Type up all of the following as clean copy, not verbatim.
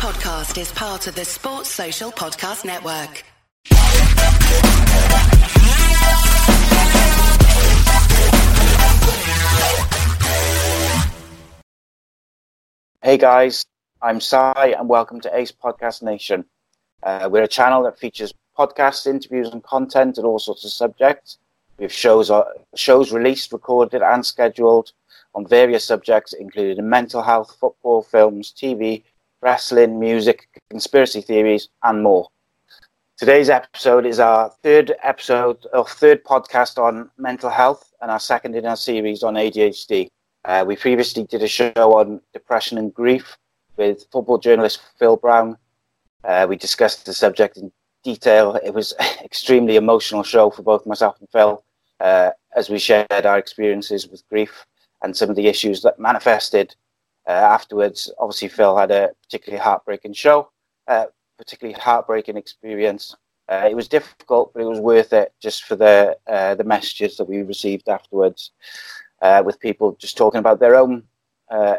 podcast is part of the Sports Social Podcast Network. Hey guys, I'm Sai and welcome to Ace Podcast Nation. We're a channel that features podcasts, interviews and content on all sorts of subjects. We have shows released, recorded and scheduled on various subjects, including mental health, football, films, TV, wrestling, music, conspiracy theories and more. Today's episode is our third podcast on mental health and our second in our series on ADHD. We previously did a show on depression and grief with football journalist Phil Brown. We discussed the subject in detail. It was an extremely emotional show for both myself and Phil as we shared our experiences with grief and some of the issues that manifested afterwards. Obviously, Phil had a particularly heartbreaking show, experience. It was difficult, but it was worth it just for the messages that we received afterwards with people just talking about their own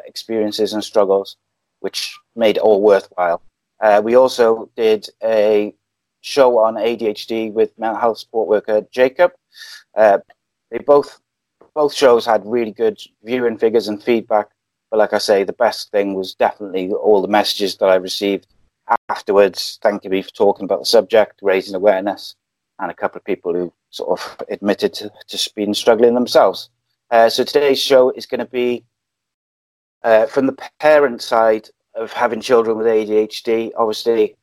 experiences and struggles, which made it all worthwhile. We also did a show on ADHD with mental health support worker Jacob. Both shows had really good viewing figures and feedback, but like I say, the best thing was definitely all the messages that I received afterwards. Thank you for talking about the subject, raising awareness, and a couple of people who sort of admitted to just being struggling themselves. So today's show is going to be from the parent side of having children with ADHD. Obviously,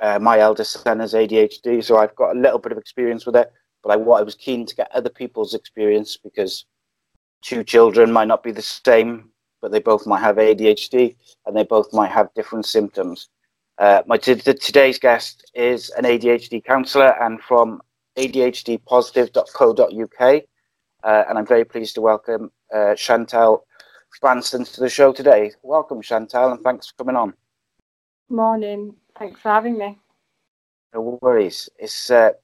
my eldest son has ADHD, so I've got a little bit of experience with it. But I was keen to get other people's experience, because two children might not be the same, but they both might have ADHD and they both might have different symptoms. Today's guest is an ADHD counsellor and from ADHDpositive.co.uk. And I'm very pleased to welcome Chantelle Branson to the show today. Welcome, Chantelle, and thanks for coming on. Morning. Thanks for having me. No worries. It's like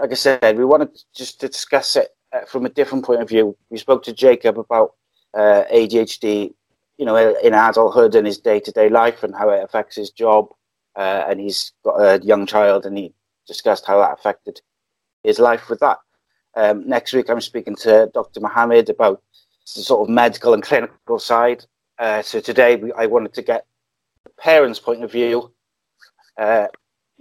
I said, we wanted just to discuss it from a different point of view. We spoke to Jacob about ADHD, you know, in adulthood and his day-to-day life and how it affects his job. And he's got a young child, and he discussed how that affected his life with that. Next week, I'm speaking to Dr. Mohammed about the sort of medical and clinical side. So today, I wanted to get the parents' point of view, you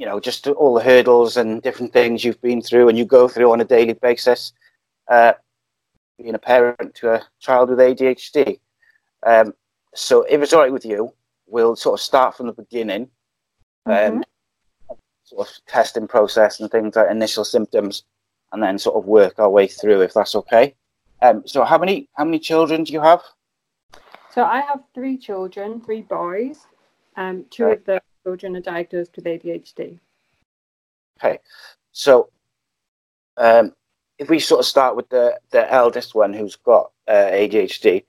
know, just all the hurdles and different things you've been through and you go through on a daily basis, being a parent to a child with ADHD. So if it's all right with you, we'll sort of start from the beginning, sort of testing process and things like initial symptoms, and then sort of work our way through, if that's okay. So how many children do you have? So I have three children, three boys, two of the children are diagnosed with ADHD. Okay, so if we sort of start with the eldest one who's got ADHD,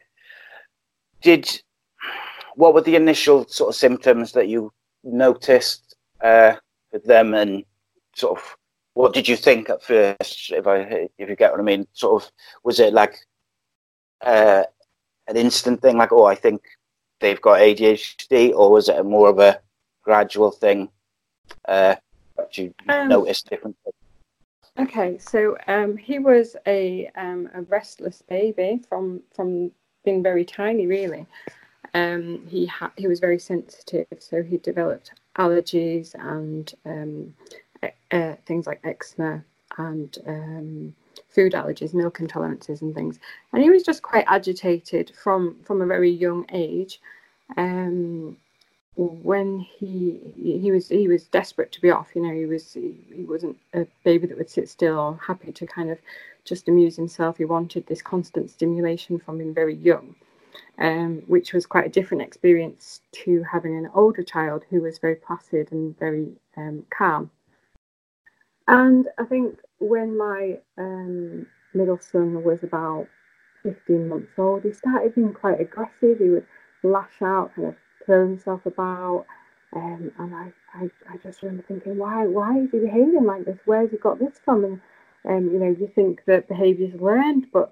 what were the initial sort of symptoms that you noticed with them, and sort of what did you think at first? If you get what I mean, sort of was it like an instant thing, like, oh, I think they've got ADHD, or was it more of a gradual thing that you noticed different things? Okay, so he was a restless baby from being very tiny, really. He was very sensitive, so he developed allergies and things like eczema and food allergies, milk intolerances and things. And he was just quite agitated from a very young age. When he was desperate to be off, you know, he wasn't a baby that would sit still or happy to kind of just amuse himself. He wanted this constant stimulation from him very young, which was quite a different experience to having an older child who was very placid and very calm. And I think when my middle son was about 15 months old, he started being quite aggressive. He would lash out, kind of throw himself about, and I just remember thinking, why is he behaving like this? Where's he got this from? And you know, you think that behaviour's learned, but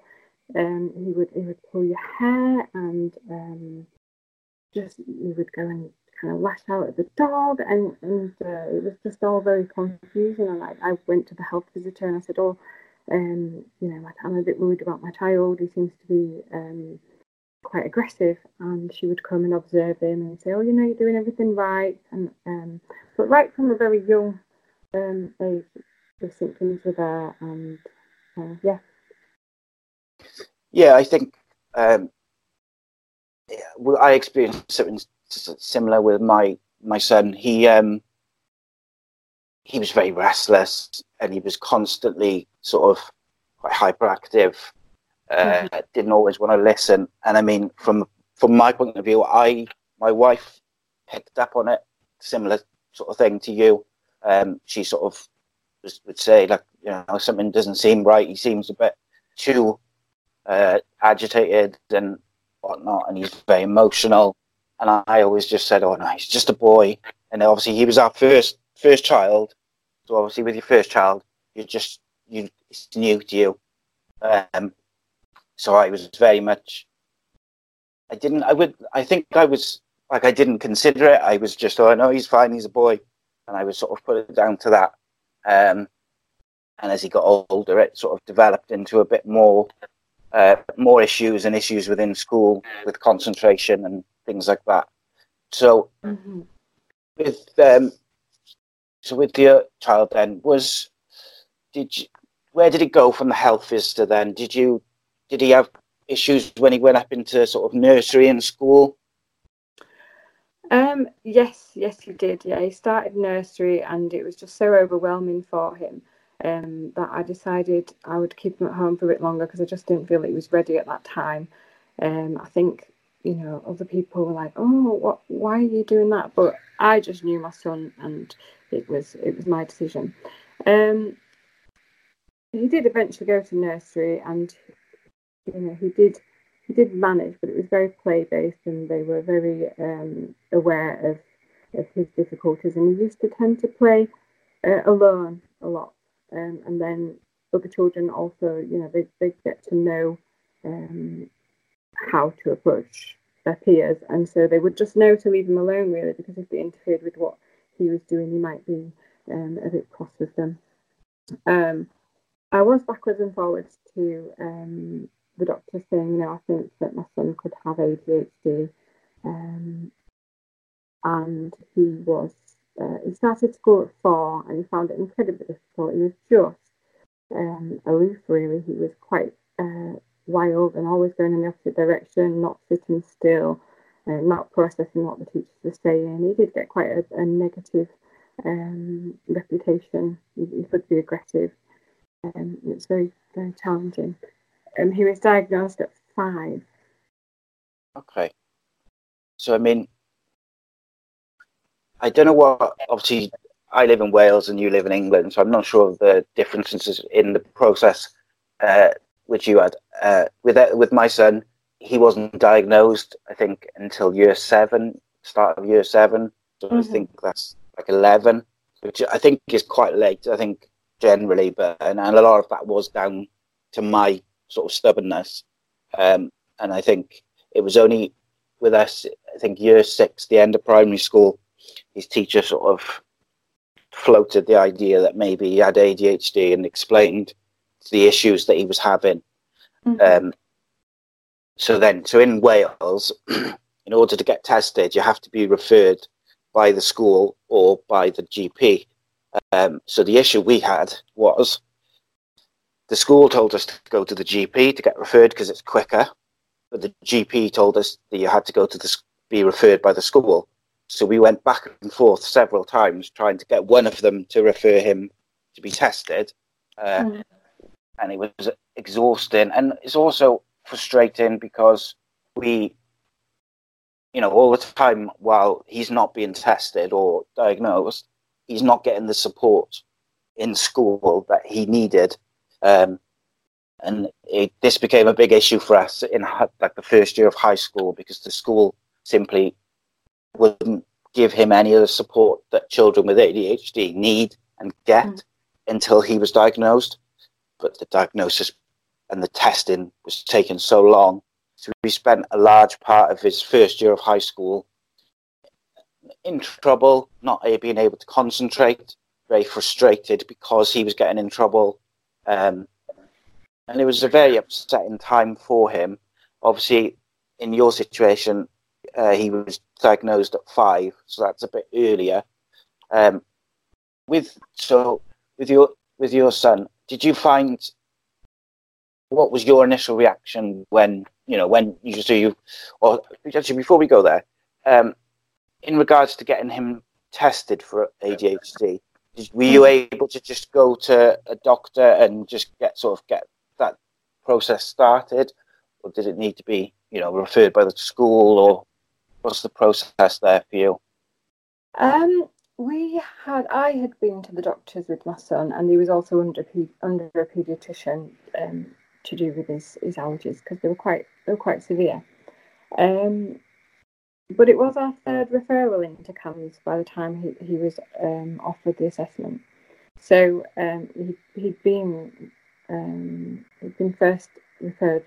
he would pull your hair, and just he would go and kind of lash out at the dog, and it was just all very confusing. And I went to the health visitor and I said, I'm a bit worried about my child. He seems to be quite aggressive. And she would come and observe him and say, you're doing everything right. And but right from a very young age, the symptoms were there. And I think I experienced something similar with my son. He was very restless, and he was constantly sort of quite hyperactive. Didn't always want to listen. And I mean, from my point of view, my wife picked up on it, similar sort of thing to you. She sort of would say, something doesn't seem right. He seems a bit too agitated and whatnot, and he's very emotional. And I always just said, no, he's just a boy. And obviously he was our first child. So obviously with your first child, it's new to you. So I was very much, I didn't consider it. I was just, he's fine, he's a boy. And I was sort of put it down to that. And as he got older, it sort of developed into a bit more issues, and issues within school with concentration and things like that. So with your child then, where did it go from the health visitor then? Did he have issues when he went up into sort of nursery and school? Yes, he did. Yeah, he started nursery, and it was just so overwhelming for him that I decided I would keep him at home for a bit longer, because I just didn't feel that he was ready at that time. I think, other people were like, why are you doing that? But I just knew my son, and it was my decision. He did eventually go to nursery, and he did manage, but it was very play-based, and they were very aware of his difficulties. And he used to tend to play alone a lot. And then other children also, they get to know how to approach their peers. And so they would just know to leave him alone, really, because if they interfered with what he was doing, he might be a bit cross with them. I was backwards and forwards to... the doctor saying, I think that my son could have ADHD, and he started school at 4, and he found it incredibly difficult. He was just aloof, really. He was quite wild and always going in the opposite direction, not sitting still, not processing what the teachers were saying. He did get quite a negative reputation. He could be aggressive, and it was very, very challenging. He was diagnosed at 5. Okay. So, I don't know obviously, I live in Wales and you live in England, so I'm not sure of the differences in the process which you had. With my son, he wasn't diagnosed, I think, until year 7. So I think that's like 11, which I think is quite late, I think, generally. But and a lot of that was down to my sort of stubbornness, and I think it was only with us, I think year 6, the end of primary school, his teacher sort of floated the idea that maybe he had ADHD and explained the issues that he was having. So in Wales, in order to get tested, you have to be referred by the school or by the GP. So the issue we had was, the school told us to go to the GP to get referred because it's quicker, but the GP told us that you had to go to be referred by the school. So we went back and forth several times trying to get one of them to refer him to be tested, and it was exhausting. And it's also frustrating because we, all the time while he's not being tested or diagnosed, he's not getting the support in school that he needed. And this became a big issue for us in like the first year of high school, because the school simply wouldn't give him any of the support that children with ADHD need and get until he was diagnosed. But the diagnosis and the testing was taking so long. So we spent a large part of his first year of high school in trouble, not being able to concentrate, very frustrated because he was getting in trouble. And it was a very upsetting time for him. Obviously, in your situation, he was diagnosed at 5, so that's a bit earlier. With your son, did you find, what was your initial reaction actually before we go there, in regards to getting him tested for ADHD, were you able to just go to a doctor and just get that process started, or did it need to be referred by the school, or what's the process there for you? I had been to the doctors with my son, and he was also under a paediatrician to do with his allergies, because they were quite severe. But it was our third referral into CAMHS by the time he was offered the assessment. So he'd been first referred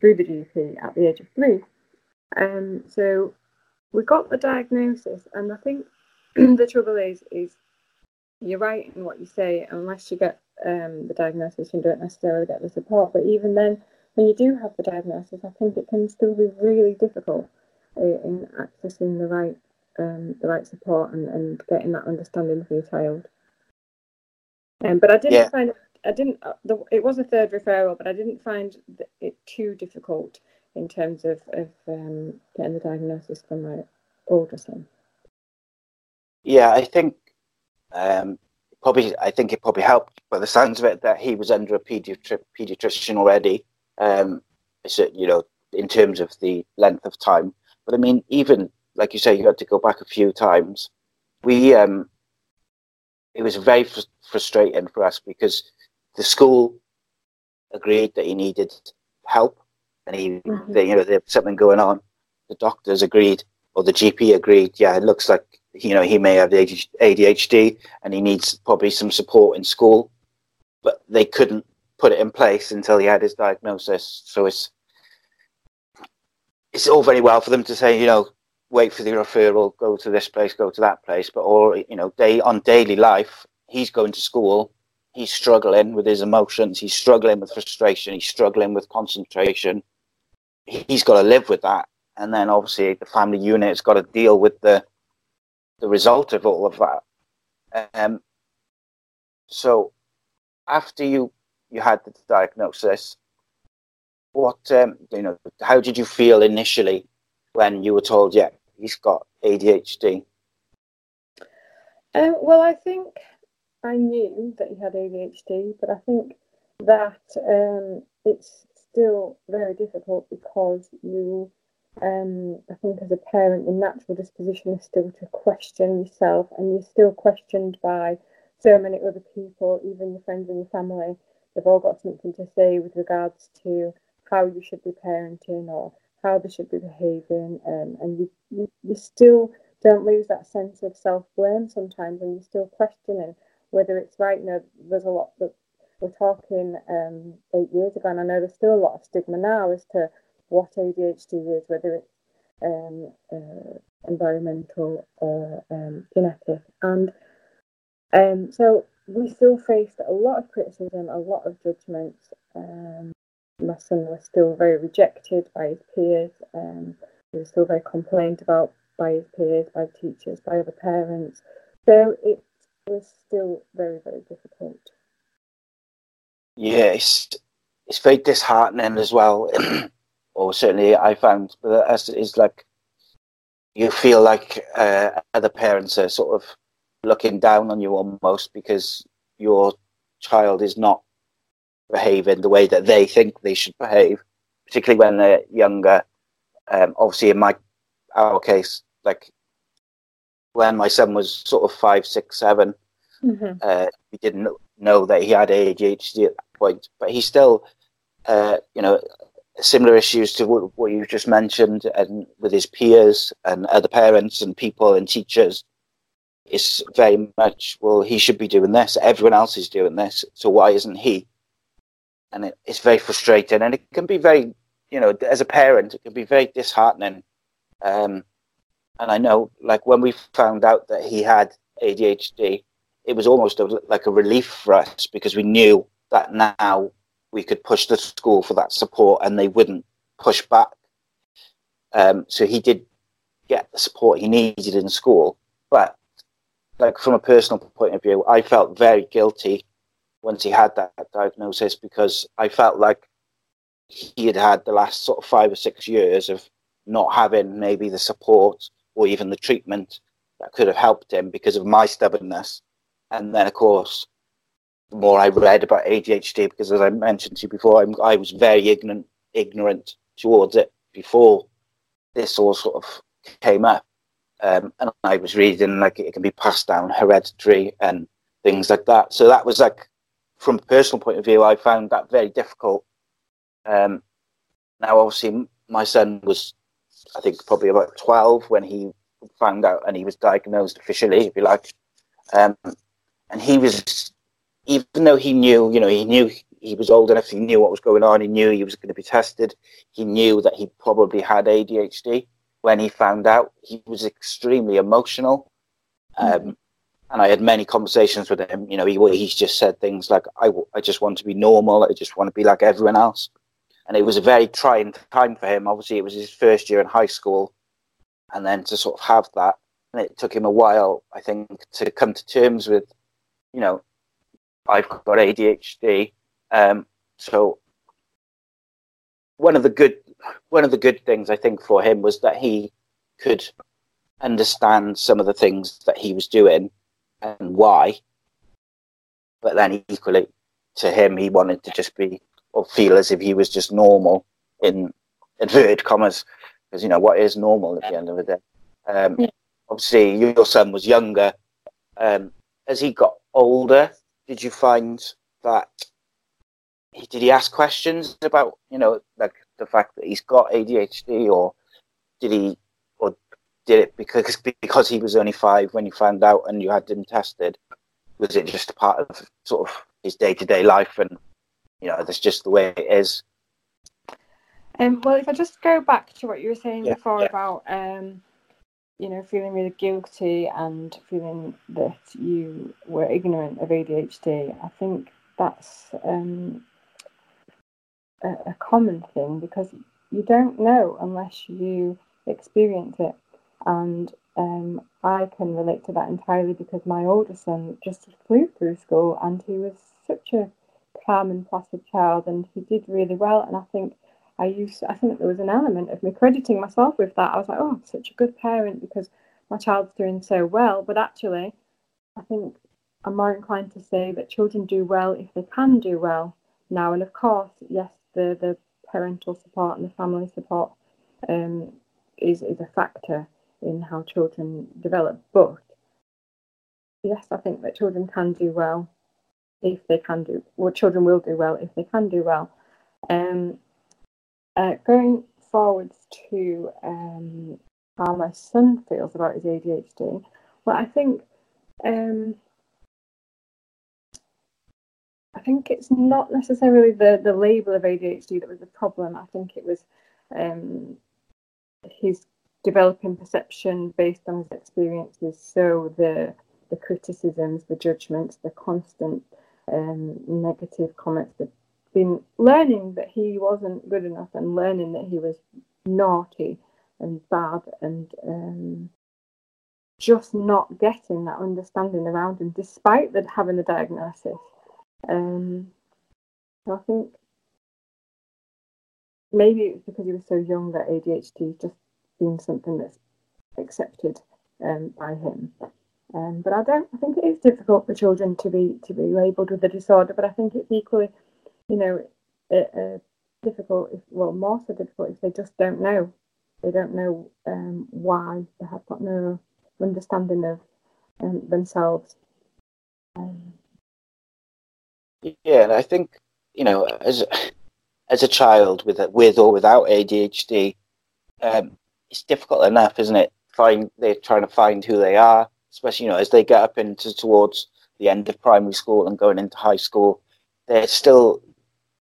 through the GP at the age of 3. So we got the diagnosis, and I think the trouble is you're right in what you say. Unless you get the diagnosis, you don't necessarily get the support. But even then, when you do have the diagnosis, I think it can still be really difficult in accessing the right support and getting that understanding for your child. But I didn't find it was a third referral, but I didn't find it too difficult in terms of getting the diagnosis for my older son. Yeah, I think it probably helped by the sounds of it that he was under a paediatrician already. In terms of the length of time, but I mean, even like you say, you had to go back a few times. It was very frustrating for us because the school agreed that he needed help, and they had something going on. The doctors agreed, or the GP agreed. Yeah, it looks like he may have ADHD and he needs probably some support in school, but they couldn't put it in place until he had his diagnosis. So it's all very well for them to say, wait for the referral, go to this place, go to that place, but on daily life, he's going to school, he's struggling with his emotions, he's struggling with frustration, he's struggling with concentration. He's got to live with that, and then obviously the family unit has got to deal with the result of all of that. So after you had the diagnosis, how did you feel initially when you were told, yeah, he's got ADHD? Well, I think I knew that he had ADHD, but I think that it's still very difficult because you, I think as a parent, your natural disposition is still to question yourself, and you're still questioned by so many other people, even your friends and your family. They've all got something to say with regards to how you should be parenting or how they should be behaving, and you still don't lose that sense of self-blame sometimes, and you're still questioning whether it's right. There's a lot that we're talking 8 years ago, and I know there's still a lot of stigma now as to what ADHD is, whether it's environmental or genetic, and so we still faced a lot of criticism, a lot of judgments. My son was still very rejected by his peers. He was still very complained about by his peers, by teachers, by other parents. So it was still very, very difficult. Yeah, it's very disheartening as well. Or certainly I found that it's like you feel like other parents are sort of looking down on you almost because your child is not behaving the way that they think they should behave, particularly when they're younger. Obviously in our case, like when my son was sort of 5, 6, 7, we didn't know that he had ADHD at that point, but he still similar issues to what you just mentioned, and with his peers and other parents and people and teachers. It's very much, well, he should be doing this, everyone else is doing this, so why isn't he? And it's very frustrating, and it can be very, as a parent, it can be very disheartening. And I know, like, when we found out that he had ADHD, it was almost like a relief for us, because we knew that now we could push the school for that support and they wouldn't push back. So he did get the support he needed in school. But, like, from a personal point of view, I felt very guilty once he had that diagnosis, because I felt like he had had the last sort of 5 or 6 years of not having maybe the support or even the treatment that could have helped him because of my stubbornness. And then, of course, the more I read about ADHD, because as I mentioned to you before, I was very ignorant towards it before this all sort of came up. And I was reading, like, it can be passed down, hereditary and things like that. So that was, like, from a personal point of view, I found that very difficult. Now, obviously, my son was, I think, probably about 12 when he found out and he was diagnosed officially, if you like. And he was, even though he knew, you know, he knew he was old enough, he knew what was going on, he knew he was going to be tested, he knew that he probably had ADHD. When he found out, he was extremely emotional. And I had many conversations with him. You know, he just said things like, I just want to be normal. I just want to be like everyone else. And it was a very trying time for him. Obviously, it was his first year in high school. And then to sort of have that, and it took him a while, I think, to come to terms with, you know, I've got ADHD. So one of the good things, I think, for him was that he could understand some of the things that he was doing and why. But then equally to him, he wanted to just be, or feel as if he was just normal, in inverted commas, because, you know, what is normal at the end of the day? Obviously, your son was younger. As he got older, did you find that, did he ask questions about, you know, like the fact that he's got ADHD, or did it because he was only 5 when you found out and you had him tested? Was it just a part of sort of his day-to-day life and, you know, that's just the way it is? Well, if I just go back to what you were saying before about, you know, feeling really guilty and feeling that you were ignorant of ADHD, I think that's a common thing, because you don't know unless you experience it. And I can relate to that entirely, because my older son just flew through school and he was such a calm and placid child, and he did really well. And I think there was an element of me crediting myself with that. I was like, oh, I'm such a good parent because my child's doing so well. But actually, I think I'm more inclined to say that children do well if they can do well now. And of course, yes, the parental support and the family support is a factor in how children develop. But yes, I think that children can do well if they can do, or children will do well if they can do well. Going forwards to how my son feels about his ADHD, well, I think it's not necessarily the label of ADHD that was the problem. I think it was his developing perception based on his experiences. So the criticisms, the judgments, the constant negative comments, that been learning that he wasn't good enough and learning that he was naughty and bad, and just not getting that understanding around him despite that having a diagnosis. So I think maybe it's because he was so young that ADHD just been something that's accepted by him. But I think it is difficult for children to be labelled with a disorder. But I think it's equally, you know, difficult, more so difficult if they just don't know. They don't know why. They have got no understanding of themselves. Yeah, and I think, you know, as a child with or without ADHD, it's difficult enough, isn't it? They're trying to find who they are, especially, you know, as they get up into towards the end of primary school and going into high school. They're still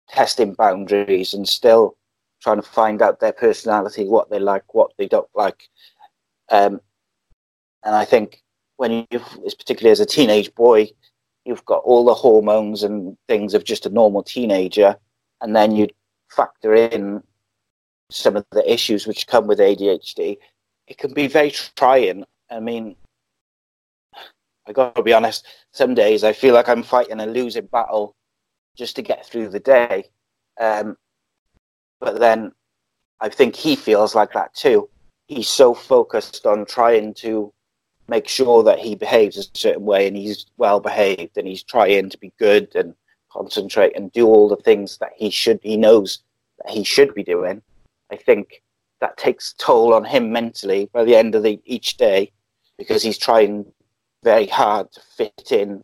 testing boundaries and still trying to find out their personality, what they like, what they don't like. And I think when you've, particularly as a teenage boy, you've got all the hormones and things of just a normal teenager, and then you factor in some of the issues which come with ADHD, it can be very trying. I mean, I got to be honest, some days I feel like I'm fighting a losing battle just to get through the day. But then I think he feels like that too. He's so focused on trying to make sure that he behaves a certain way and he's well behaved and he's trying to be good and concentrate and do all the things that he knows that he should be doing. I think that takes toll on him mentally by the end of each day, because he's trying very hard to fit in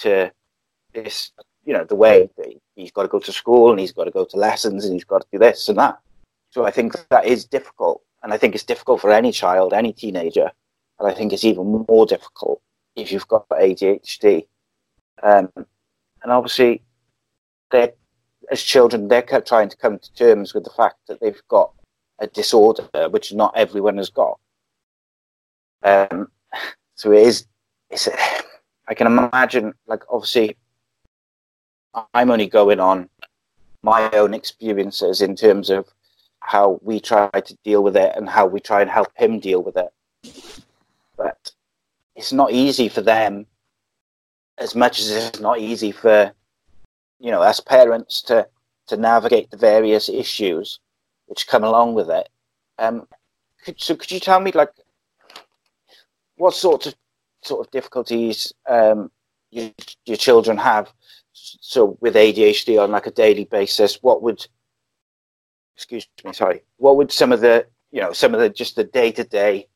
to this, you know, the way that he's got to go to school and he's got to go to lessons and he's got to do this and that. So I think that is difficult. And I think it's difficult for any child, any teenager. And I think it's even more difficult if you've got ADHD. And obviously, as children, they're trying to come to terms with the fact that they've got a disorder, which not everyone has got. So it is, I can imagine, like, obviously, I'm only going on my own experiences in terms of how we try to deal with it and how we try and help him deal with it. But it's not easy for them, as much as it's not easy for, you know, us parents to navigate the various issues which come along with it. Could you tell me, like, what sort of difficulties your children have? So with ADHD on like a daily basis, what would some of the, you know, just the day-to-day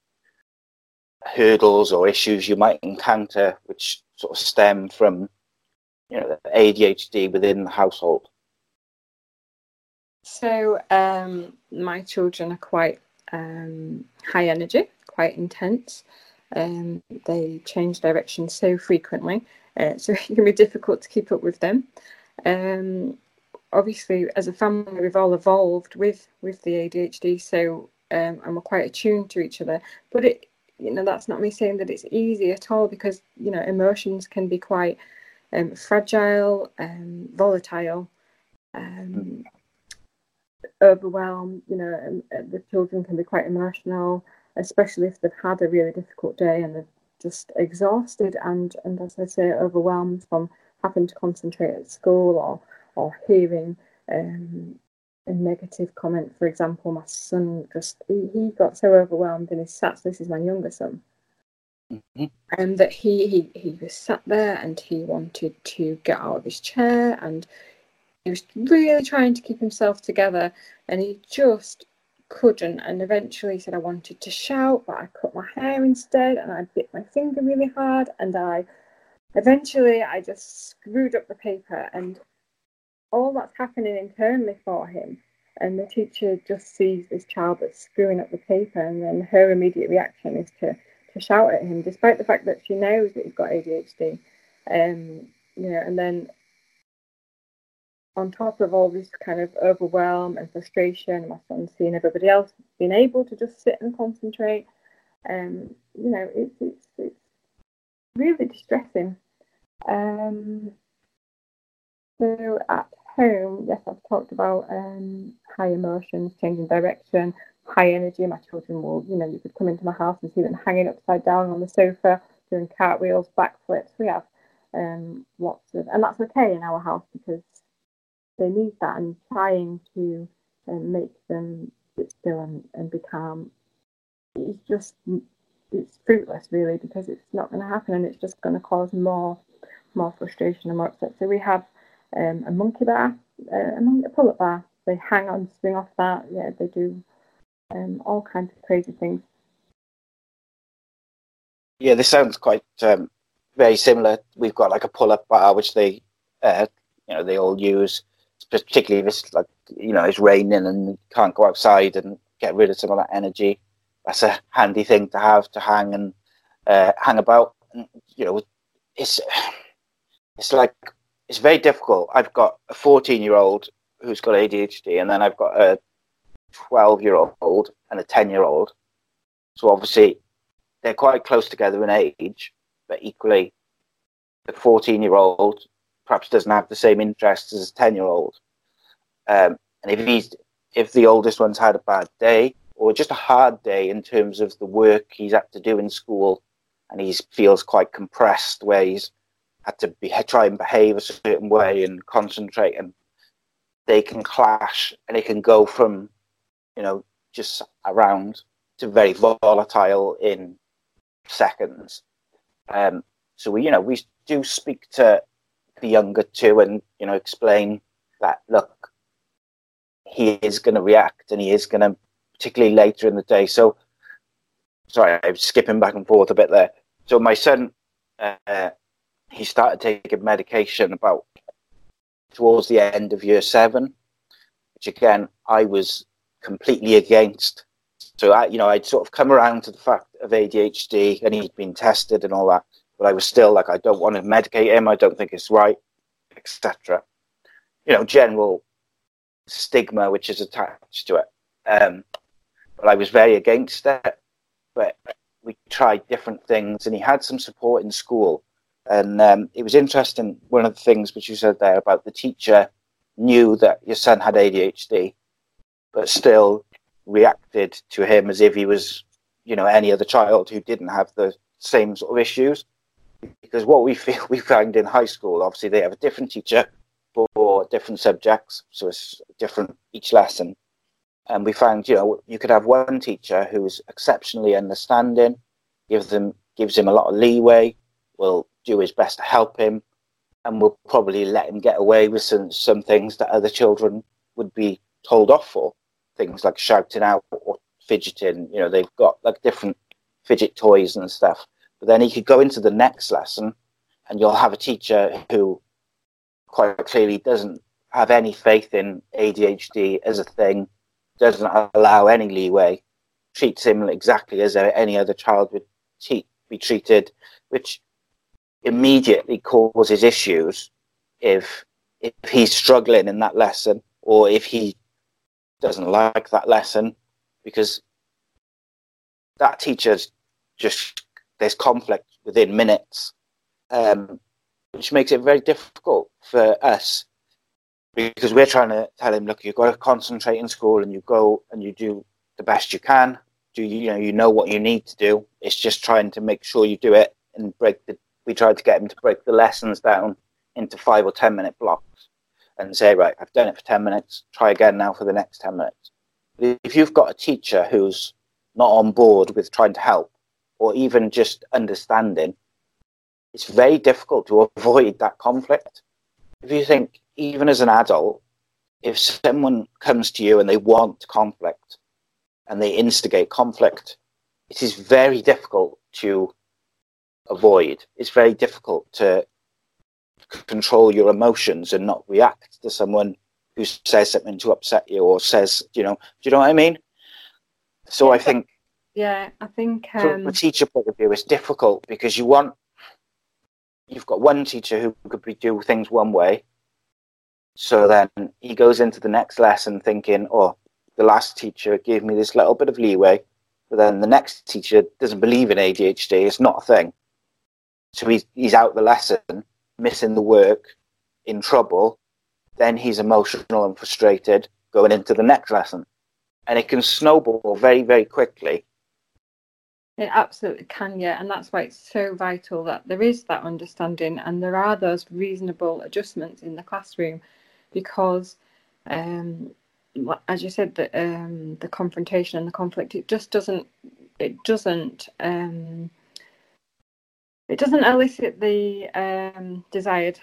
hurdles or issues you might encounter which sort of stem from, you know, the ADHD within the household? So my children are quite high energy, quite intense. They change direction so frequently, so it can be difficult to keep up with them. Obviously, as a family, we've all evolved with the ADHD, so and we're quite attuned to each other. But it, you know, that's not me saying that it's easy at all, because, you know, emotions can be quite fragile and volatile. Overwhelmed, you know, and the children can be quite emotional, especially if they've had a really difficult day and they're just exhausted and, as I say, overwhelmed from having to concentrate at school or hearing a negative comment. For example, my son he got so overwhelmed in his SATs, this is my younger son, that he was sat there and he wanted to get out of his chair and he was really trying to keep himself together and he just couldn't, and eventually he said, I wanted to shout, but I cut my hair instead and I bit my finger really hard and I just screwed up the paper, and all that's happening internally for him, and the teacher just sees this child that's screwing up the paper, and then her immediate reaction is to shout at him, despite the fact that she knows that he's got ADHD. You know, and then on top of all this kind of overwhelm and frustration, my son's seeing everybody else being able to just sit and concentrate, you know, it's really distressing. So at home, yes, I've talked about high emotions, changing direction, high energy. My children will, you know, you could come into my house and see them hanging upside down on the sofa, doing cartwheels, backflips. We have lots of, and that's okay in our house because they need that, and trying to make them sit still and be calm is just, it's fruitless really, because it's not going to happen and it's just going to cause more frustration and more upset. So we have a monkey bar, a pull-up bar. They hang on, swing off that. Yeah, they do all kinds of crazy things. Yeah, this sounds quite very similar. We've got like a pull-up bar which they, you know, they all use. Particularly if it's like, you know, it's raining and you can't go outside and get rid of some of that energy. That's a handy thing to have, to hang and hang about. And, you know, it's like, it's very difficult. I've got a 14-year-old who's got ADHD, and then I've got a 12-year-old and a 10-year-old. So obviously, they're quite close together in age, but equally the 14-year-old perhaps doesn't have the same interests as a 10-year-old. And if the oldest one's had a bad day or just a hard day in terms of the work he's had to do in school, and he feels quite compressed where he's had to try and behave a certain way and concentrate, and they can clash, and it can go from, you know, just around to very volatile in seconds. So we do speak to the younger too, and, you know, explain that, look, he is going to react, and he is going to, particularly later in the day. So, sorry, I'm skipping back and forth a bit there. So my son, he started taking medication about towards the end of year 7, which again, I was completely against. So, I'd sort of come around to the fact of ADHD, and he'd been tested and all that, but I was still like, I don't want to medicate him. I don't think it's right, etc. General stigma which is attached to it. But I was very against it. But we tried different things, and he had some support in school. And it was interesting, one of the things which you said there about the teacher knew that your son had ADHD, but still reacted to him as if he was, any other child who didn't have the same sort of issues. Because what we found in high school, obviously they have a different teacher for different subjects, so it's different each lesson. And we found, you could have one teacher who's exceptionally understanding, gives him a lot of leeway, will do his best to help him, and will probably let him get away with some things that other children would be told off for, things like shouting out or fidgeting. They've got like different fidget toys and stuff. But then he could go into the next lesson, and you'll have a teacher who quite clearly doesn't have any faith in ADHD as a thing, doesn't allow any leeway, treats him exactly as any other child would be treated, which immediately causes issues if he's struggling in that lesson, or if he doesn't like that lesson, because that teacher's just, there's conflict within minutes, which makes it very difficult for us. Because we're trying to tell him, look, you've got to concentrate in school, and you go and you do the best you can. You know what you need to do. It's just trying to make sure you do it, and we tried to get him to break the lessons down into 5 or 10 minute blocks, and say, right, I've done it for 10 minutes. Try again now for the next 10 minutes. But if you've got a teacher who's not on board with trying to help, or even just understanding, it's very difficult to avoid that conflict. If you think, even as an adult, if someone comes to you and they want conflict and they instigate conflict, it is very difficult to avoid. It's very difficult to control your emotions and not react to someone who says something to upset you or says, do you know what I mean? So I think... Yeah, I think... from a teacher point of view, it's difficult because you've got one teacher who could do things one way. So then he goes into the next lesson thinking, oh, the last teacher gave me this little bit of leeway, but then the next teacher doesn't believe in ADHD. It's not a thing. So he's out the lesson, missing the work, in trouble. Then he's emotional and frustrated going into the next lesson. And it can snowball very, very quickly. It absolutely can, yeah. And that's why it's so vital that there is that understanding and there are those reasonable adjustments in the classroom. Because, as you said, the confrontation and the conflict, it doesn't elicit the desired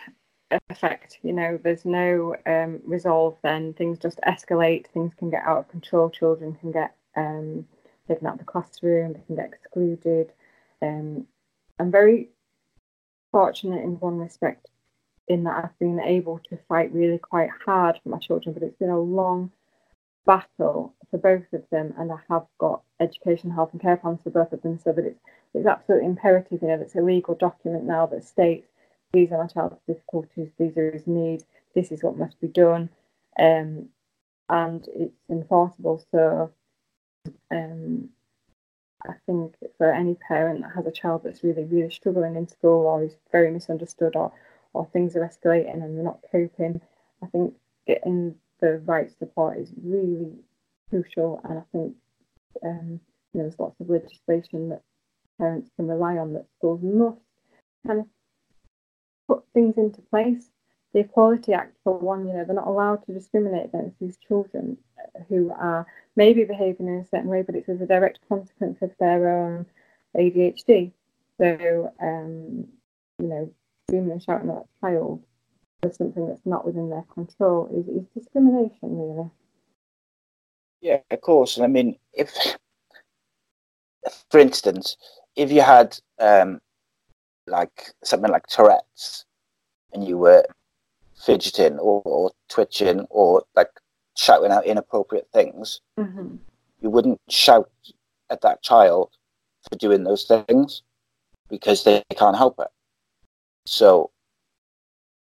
effect. There's no resolve. Then things just escalate. Things can get out of control. Children can get taken out of the classroom. They can get excluded. I'm very fortunate in one respect, in that I've been able to fight really quite hard for my children, but it's been a long battle for both of them, and I have got education, health and care plans for both of them, so that it's absolutely imperative, that's a legal document now that states these are my child's difficulties, these are his needs, this is what must be done, and it's enforceable, so I think for any parent that has a child that's really, really struggling in school or is very misunderstood or things are escalating and they're not coping, I think getting the right support is really crucial. And I think there's lots of legislation that parents can rely on that schools must kind of put things into place. The Equality Act, for one, they're not allowed to discriminate against these children who are maybe behaving in a certain way, but it's as a direct consequence of their own ADHD. So, screaming and shouting at a child for something that's not within their control is discrimination, really. Yeah, of course. I mean, if, for instance, if you had something like Tourette's and you were fidgeting or twitching or like shouting out inappropriate things, mm-hmm. you wouldn't shout at that child for doing those things because they can't help it. So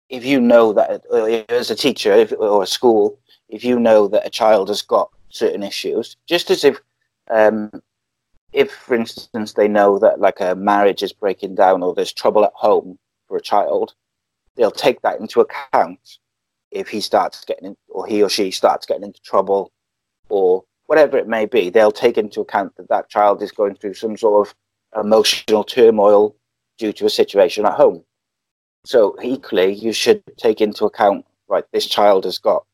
if you know that, as a teacher or a school, if you know that a child has got certain issues, just as if for instance they know that like a marriage is breaking down or there's trouble at home for a child, they'll take that into account if he or she starts getting into trouble or whatever it may be. They'll take into account that child is going through some sort of emotional turmoil due to a situation at home. So equally, you should take into account, right, this child has got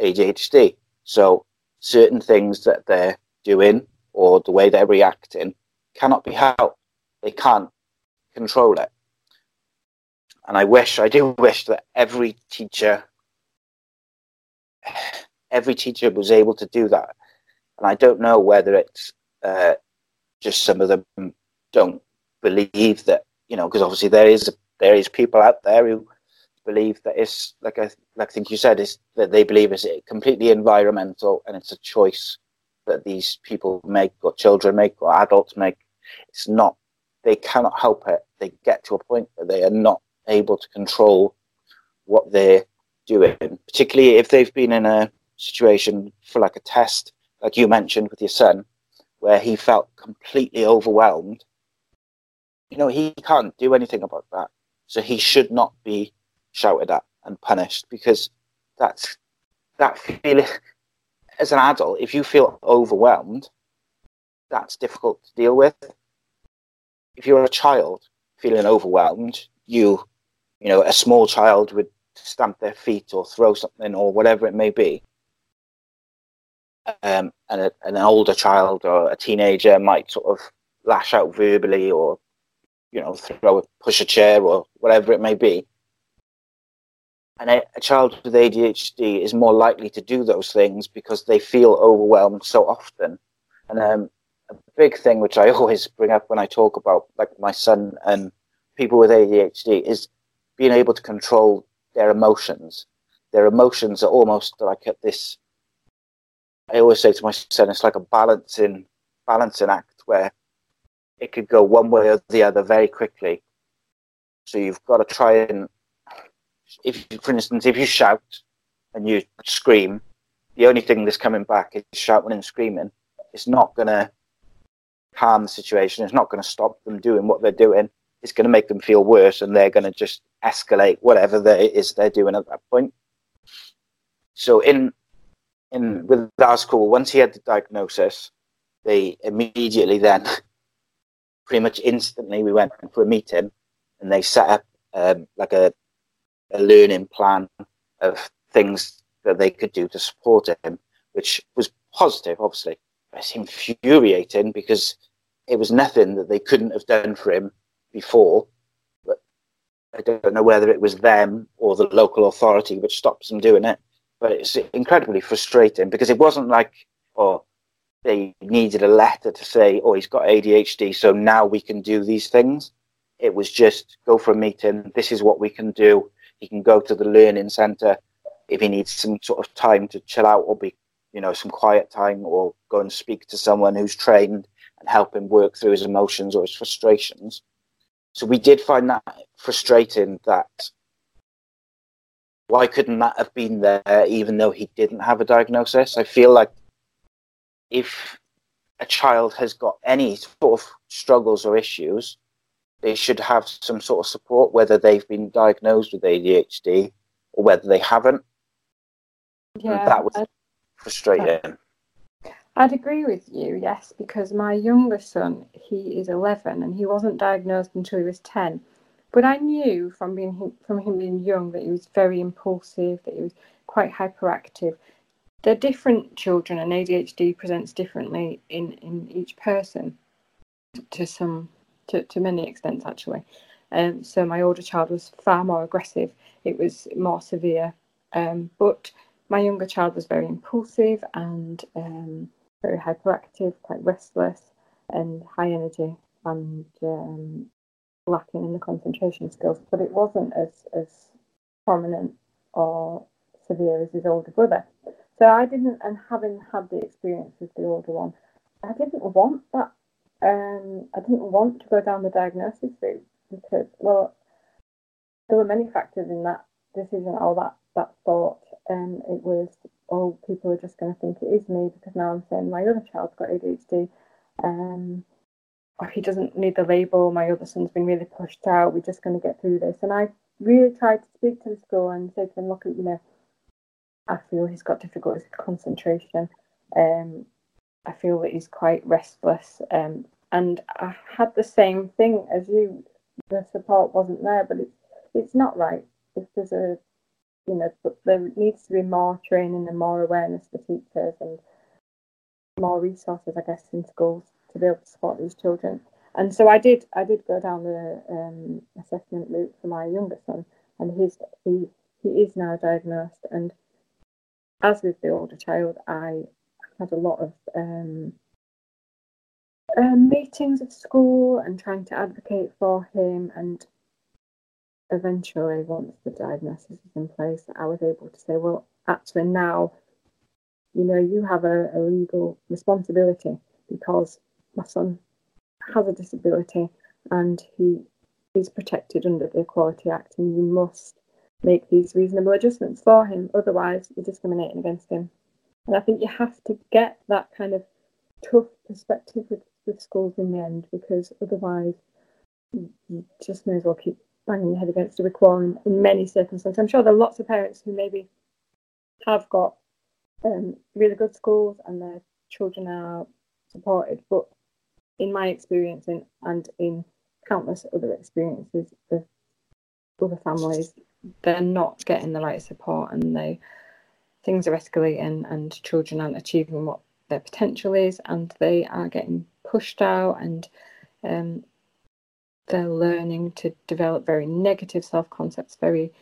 ADHD. So certain things that they're doing or the way they're reacting cannot be helped. They can't control it. And I do wish that every teacher was able to do that. And I don't know whether it's just some of them don't believe that, because obviously there is people out there who believe that it's I think you said, is that they believe it's completely environmental and it's a choice that these people make or children make or adults make. It's not. They cannot help it. They get to a point that they are not able to control what they're doing, particularly if they've been in a situation for like a test, like you mentioned with your son, where he felt completely overwhelmed. He can't do anything about that. So he should not be shouted at and punished, because that's that feeling. As an adult, if you feel overwhelmed, that's difficult to deal with. If you're a child feeling overwhelmed, a small child would stamp their feet or throw something or whatever it may be. And an older child or a teenager might sort of lash out verbally or, push a chair or whatever it may be. And a child with ADHD is more likely to do those things because they feel overwhelmed so often. And a big thing which I always bring up when I talk about like my son and people with ADHD is being able to control their emotions. Their emotions are almost like at this, I always say to my son, it's like a balancing act where it could go one way or the other very quickly. So you've got to try and, if you shout and you scream, the only thing that's coming back is shouting and screaming. It's not going to calm the situation. It's not going to stop them doing what they're doing. It's going to make them feel worse, and they're going to just escalate whatever it is they're doing at that point. So with our school, once he had the diagnosis, they immediately then, pretty much instantly, we went for a meeting, and they set up a learning plan of things that they could do to support him, which was positive, obviously. It's infuriating because it was nothing that they couldn't have done for him before, but I don't know whether it was them or the local authority which stops them doing it. But it's incredibly frustrating because it wasn't like, oh, they needed a letter to say, oh, he's got ADHD, so now we can do these things. It was just go for a meeting. This is what we can do. He can go to the learning centre if he needs some sort of time to chill out or be, some quiet time, or go and speak to someone who's trained and help him work through his emotions or his frustrations. So we did find that frustrating, that why couldn't that have been there even though he didn't have a diagnosis? I feel like if a child has got any sort of struggles or issues, they should have some sort of support, whether they've been diagnosed with ADHD or whether they haven't. Yeah, that was frustrating. I'd agree with you, yes, because my younger son, he is 11 and he wasn't diagnosed until he was 10. But I knew from him being young that he was very impulsive, that he was quite hyperactive. They're different children, and ADHD presents differently in each person to many extents, actually. So my older child was far more aggressive. It was more severe. But my younger child was very impulsive and very hyperactive, quite restless and high energy, and lacking in the concentration skills. But it wasn't as prominent or severe as his older brother. So I didn't, and having had the experience with the older one, I didn't want that. I didn't want to go down the diagnosis route because, well, there were many factors in that decision or that thought. It was, oh, people are just going to think it is me because now I'm saying my other child's got ADHD. Or he doesn't need the label. My other son's been really pushed out. We're just going to get through this. And I really tried to speak to the school and say to them, look, I feel he's got difficulties with concentration. I feel that he's quite restless, and I had the same thing as you. The support wasn't there, but it's not right. If there's but there needs to be more training and more awareness for teachers and more resources, I guess, in schools to be able to support these children. And so I did go down the assessment route for my younger son, and he is now diagnosed. And as with the older child, I had a lot of meetings at school and trying to advocate for him, and eventually once the diagnosis was in place, I was able to say, well, actually now, you have a legal responsibility because my son has a disability and he is protected under the Equality Act, and you must make these reasonable adjustments for him, otherwise you're discriminating against him. And I think you have to get that kind of tough perspective with schools in the end, because otherwise you just may as well keep banging your head against a brick wall in many circumstances. I'm sure there are lots of parents who maybe have got really good schools and their children are supported, but in my experience and in countless other experiences of other families, they're not getting the right support, and things are escalating and children aren't achieving what their potential is, and they are getting pushed out, and they're learning to develop very negative self-concepts, very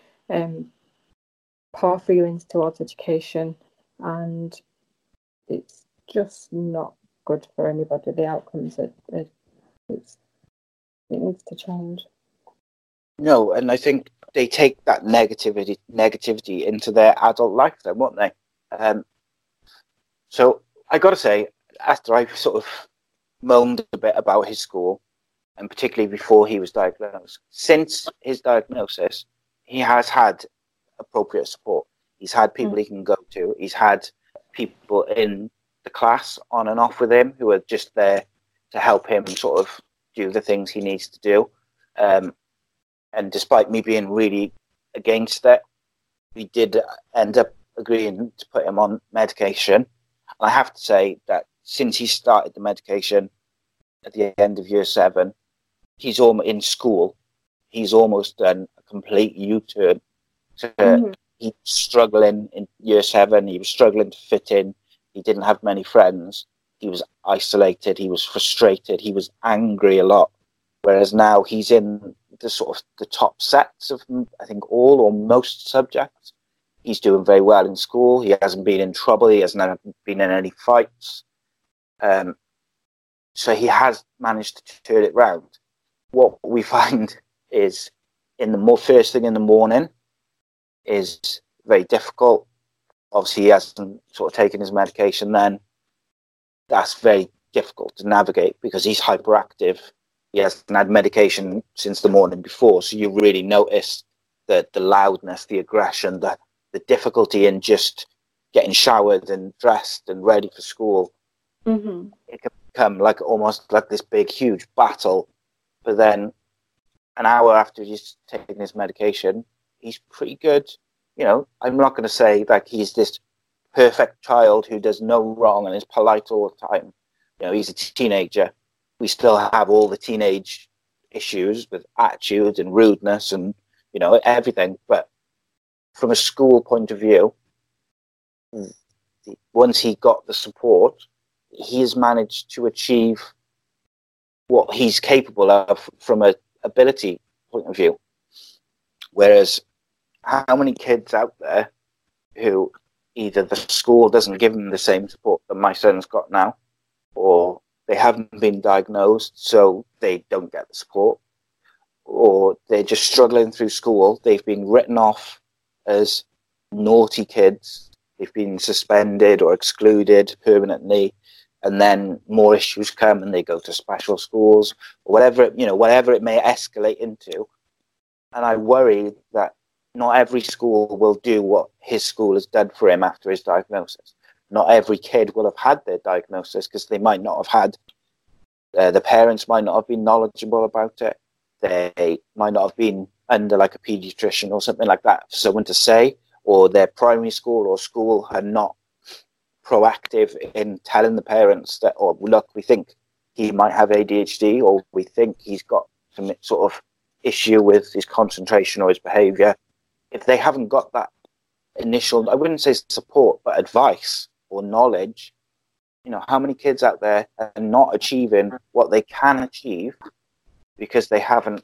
poor feelings towards education, and it's just not good for anybody. The outcomes it needs to change. No, and I think they take that negativity into their adult life then, won't they? So I got to say, after I sort of moaned a bit about his school, and particularly before he was diagnosed, since his diagnosis, he has had appropriate support. He's had people he can go to. He's had people in the class on and off with him who are just there to help him sort of do the things he needs to do. And despite me being really against it, we did end up agreeing to put him on medication. And I have to say that since he started the medication at the end of year 7, he's almost in school. He's almost done a complete U-turn. So he's struggling in year 7. He was struggling to fit in. He didn't have many friends. He was isolated. He was frustrated. He was angry a lot. Whereas now he's in the sort of the top sets of, I think, all or most subjects. He's doing very well in school. He hasn't been in trouble. He hasn't been in any fights. So he has managed to turn it round. What we find is first thing in the morning is very difficult. Obviously, he hasn't sort of taken his medication then. That's very difficult to navigate because he's hyperactive. He hasn't had medication since the morning before, so you really notice the loudness, the aggression, the difficulty in just getting showered and dressed and ready for school. Mm-hmm. It can become like almost like this big, huge battle. But then an hour after he's taking his medication, he's pretty good. You know, I'm not going to say like he's this perfect child who does no wrong and is polite all the time. You know, he's a teenager. We still have all the teenage issues with attitudes and rudeness and, you know, everything. But from a school point of view, once he got the support, he has managed to achieve what he's capable of from an ability point of view. Whereas how many kids out there who either the school doesn't give them the same support that my son's got now, or they haven't been diagnosed, so they don't get the support, or they're just struggling through school. They've been written off as naughty kids. They've been suspended or excluded permanently, and then more issues come and they go to special schools or whatever it may escalate into. And I worry that not every school will do what his school has done for him after his diagnosis. Not every kid will have had their diagnosis because they might not have had, the parents might not have been knowledgeable about it. They might not have been under like a pediatrician or something like that for someone to say, or their primary school or school are not proactive in telling the parents that, oh, look, we think he might have ADHD, or we think he's got some sort of issue with his concentration or his behaviour. If they haven't got that initial, I wouldn't say support, but advice or knowledge, you know, how many kids out there are not achieving what they can achieve because they haven't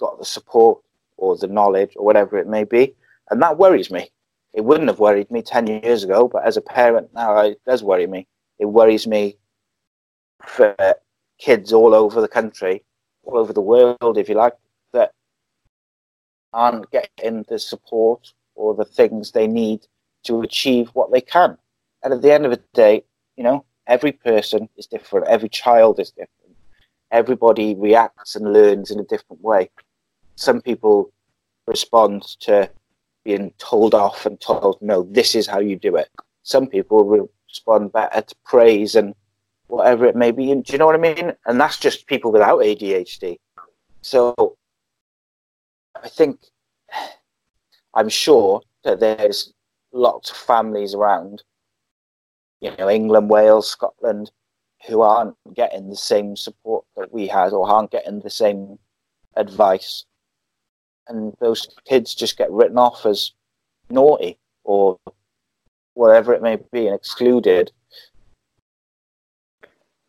got the support or the knowledge or whatever it may be? And that worries me. It wouldn't have worried me 10 years ago, but as a parent now, it does worry me. It worries me for kids all over the country, all over the world, if you like, that aren't getting the support or the things they need to achieve what they can. And at the end of the day, you know, every person is different. Every child is different. Everybody reacts and learns in a different way. Some people respond to being told off and told, no, this is how you do it. Some people respond better to praise and whatever it may be. Do you know what I mean? And that's just people without ADHD. So I think, I'm sure that there's lots of families around, you know, England, Wales, Scotland, who aren't getting the same support that we had, or aren't getting the same advice. And those kids just get written off as naughty or whatever it may be and excluded.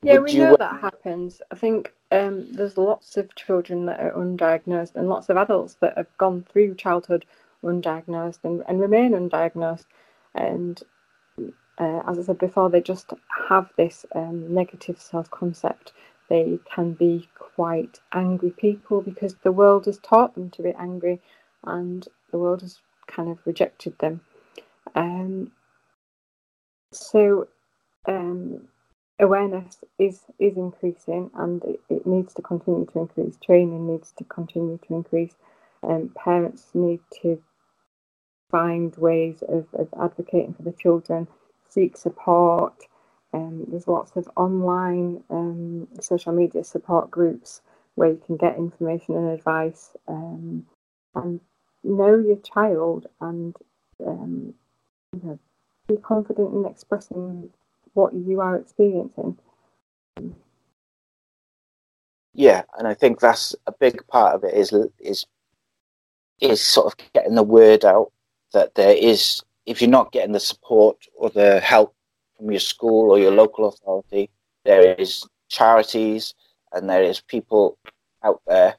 Yeah, we know that happens. I think there's lots of children that are undiagnosed and lots of adults that have gone through childhood undiagnosed and remain undiagnosed. And as I said before, they just have this negative self-concept. They can be quite angry people because the world has taught them to be angry and the world has kind of rejected them. Awareness is increasing, and it needs to continue to increase. Training needs to continue to increase. Parents need to find ways of advocating for the children, seek support. There's lots of online social media support groups where you can get information and advice, and know your child, and you know, be confident in expressing what you are experiencing. Yeah, and I think that's a big part of it is sort of getting the word out that there is, if you're not getting the support or the help from your school or your local authority, there is charities and there is people out there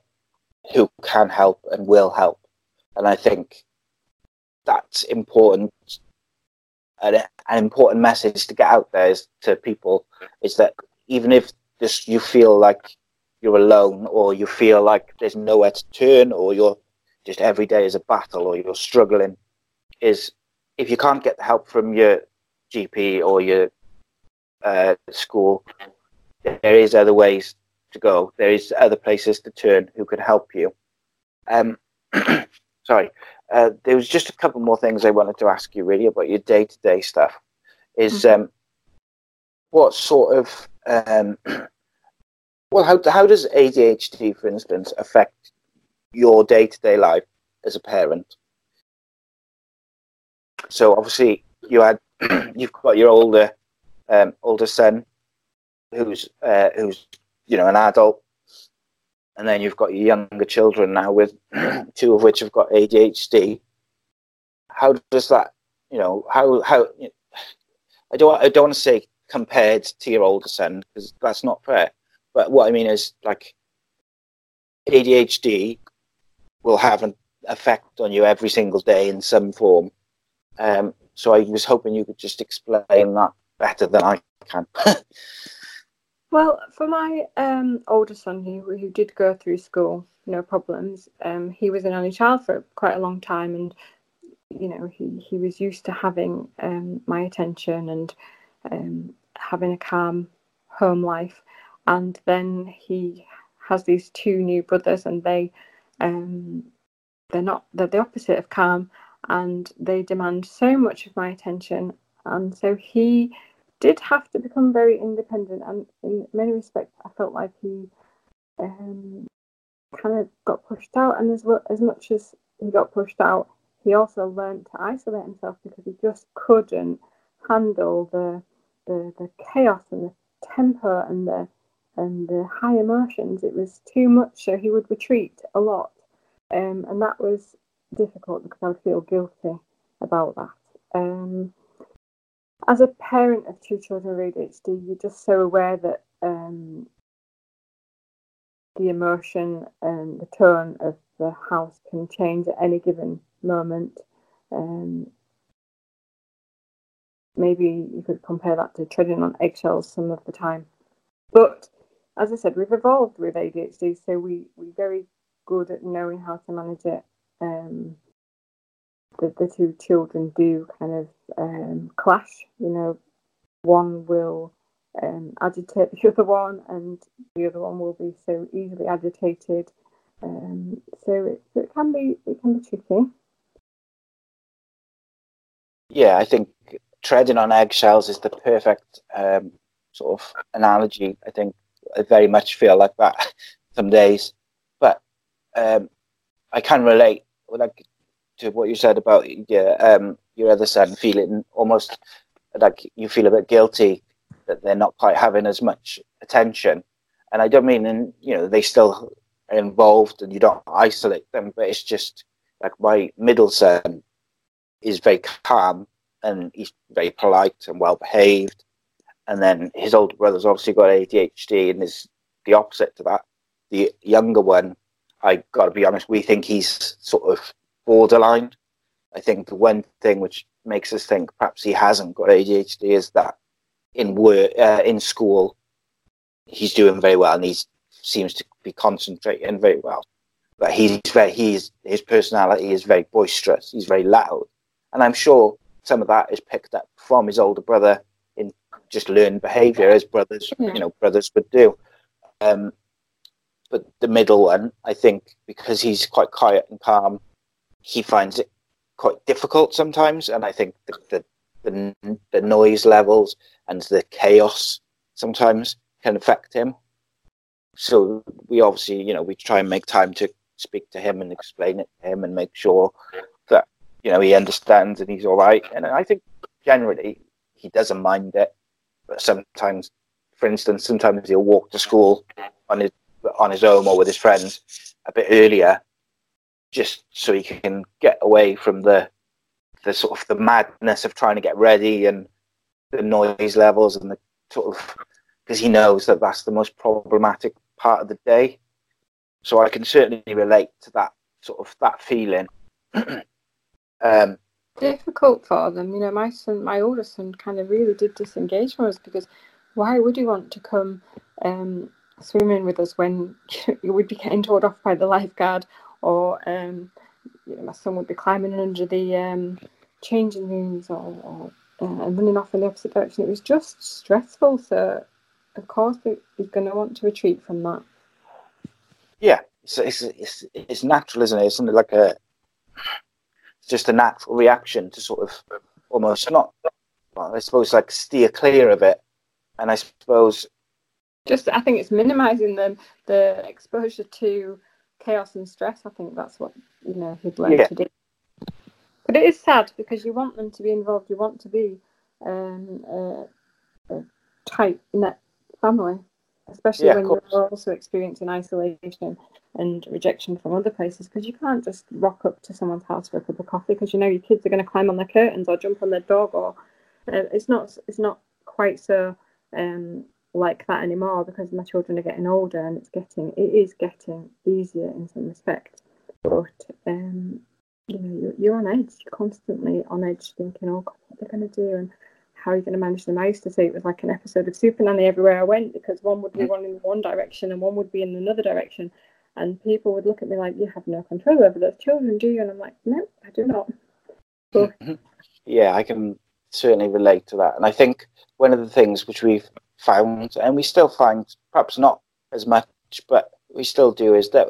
who can help and will help. And I think that's important. An important message to get out there is to people is that even if this, you feel like you're alone, or you feel like there's nowhere to turn, or you're just every day is a battle, or you're struggling, is if you can't get the help from your GP or your school, there is other ways to go. There is other places to turn who can help you. Sorry. There was just a couple more things I wanted to ask you really about your day-to-day stuff. What sort of well, how does ADHD, for instance, affect your day-to-day life as a parent? So obviously you've got your older son who's an adult, and then you've got your younger children now, with two of which have got ADHD. How does that, I don't want to say compared to your older son, because that's not fair. But what I mean is, like, ADHD will have an effect on you every single day in some form. So I was hoping you could just explain that better than I can. Well, for my older son, who did go through school, no problems. He was an only child for quite a long time, and he was used to having my attention and having a calm home life. And then he has these two new brothers, and they're the opposite of calm, and they demand so much of my attention. And so he did have to become very independent, and in many respects I felt like he kind of got pushed out. And as much as he got pushed out, he also learned to isolate himself, because he just couldn't handle the chaos and the temper and the high emotions. It was too much, so he would retreat a lot, and that was difficult because I would feel guilty about that. As a parent of two children with ADHD, you're just so aware that the emotion and the tone of the house can change at any given moment. Maybe you could compare that to treading on eggshells some of the time. But as I said, we've evolved with ADHD, so we're very good at knowing how to manage it. The two children do kind of clash. One will agitate the other one, and the other one will be so easily agitated. So it can be tricky. Yeah, I think treading on eggshells is the perfect sort of analogy. I think I very much feel like that some days, but I can relate. Like, to what you said about your other son, feeling almost like you feel a bit guilty that they're not quite having as much attention. And I don't mean they still are involved and you don't isolate them, but it's just like my middle son is very calm and he's very polite and well behaved, and then his older brother's obviously got ADHD and is the opposite to that. The younger one, I got to be honest, we think he's sort of borderline. I think the one thing which makes us think perhaps he hasn't got ADHD is that in school he's doing very well and he seems to be concentrating very well. But his personality is very boisterous. He's very loud, and I'm sure some of that is picked up from his older brother in just learned behaviour, as brothers brothers would do. But the middle one, I think, because he's quite quiet and calm, he finds it quite difficult sometimes, and I think the noise levels and the chaos sometimes can affect him. So we obviously, we try and make time to speak to him and explain it to him and make sure that he understands and he's all right. And I think generally he doesn't mind it, but sometimes, for instance, he'll walk to school on his own or with his friends a bit earlier, just so he can get away from the sort of the madness of trying to get ready and the noise levels and the sort of, because he knows that that's the most problematic part of the day. So I can certainly relate to that sort of that feeling. Difficult for them, my older son kind of really did disengage from us, because why would he want to come swimming with us when you would be getting told off by the lifeguard? Or my son would be climbing under the changing rooms or running off in the opposite direction. It was just stressful, so of course he's going to want to retreat from that. Yeah, it's natural, isn't it? It's something like just a natural reaction to sort of almost steer clear of it. And I suppose Just, I think it's minimising the exposure to chaos and stress. I think that's what, you know, he'd learn to do. But it is sad because you want them to be involved. You want to be a tight knit family, especially when you're also experiencing isolation and rejection from other places, because you can't just rock up to someone's house for a cup of coffee because you know your kids are going to climb on their curtains or jump on their dog, or it's not quite so like that anymore, because my children are getting older and it is getting easier in some respect, but you know, you're on edge, you're constantly on edge thinking, oh God, what they're going to do and how are you going to manage them. I used to say it was like an episode of Super Nanny everywhere I went, because one would be running in one direction and one would be in another direction, and people would look at me like, you have no control over those children, do you? And I'm like, no, I do not. But yeah, I can certainly relate to that. And I think one of the things which we've found, and we still find, perhaps not as much, but we still do, is that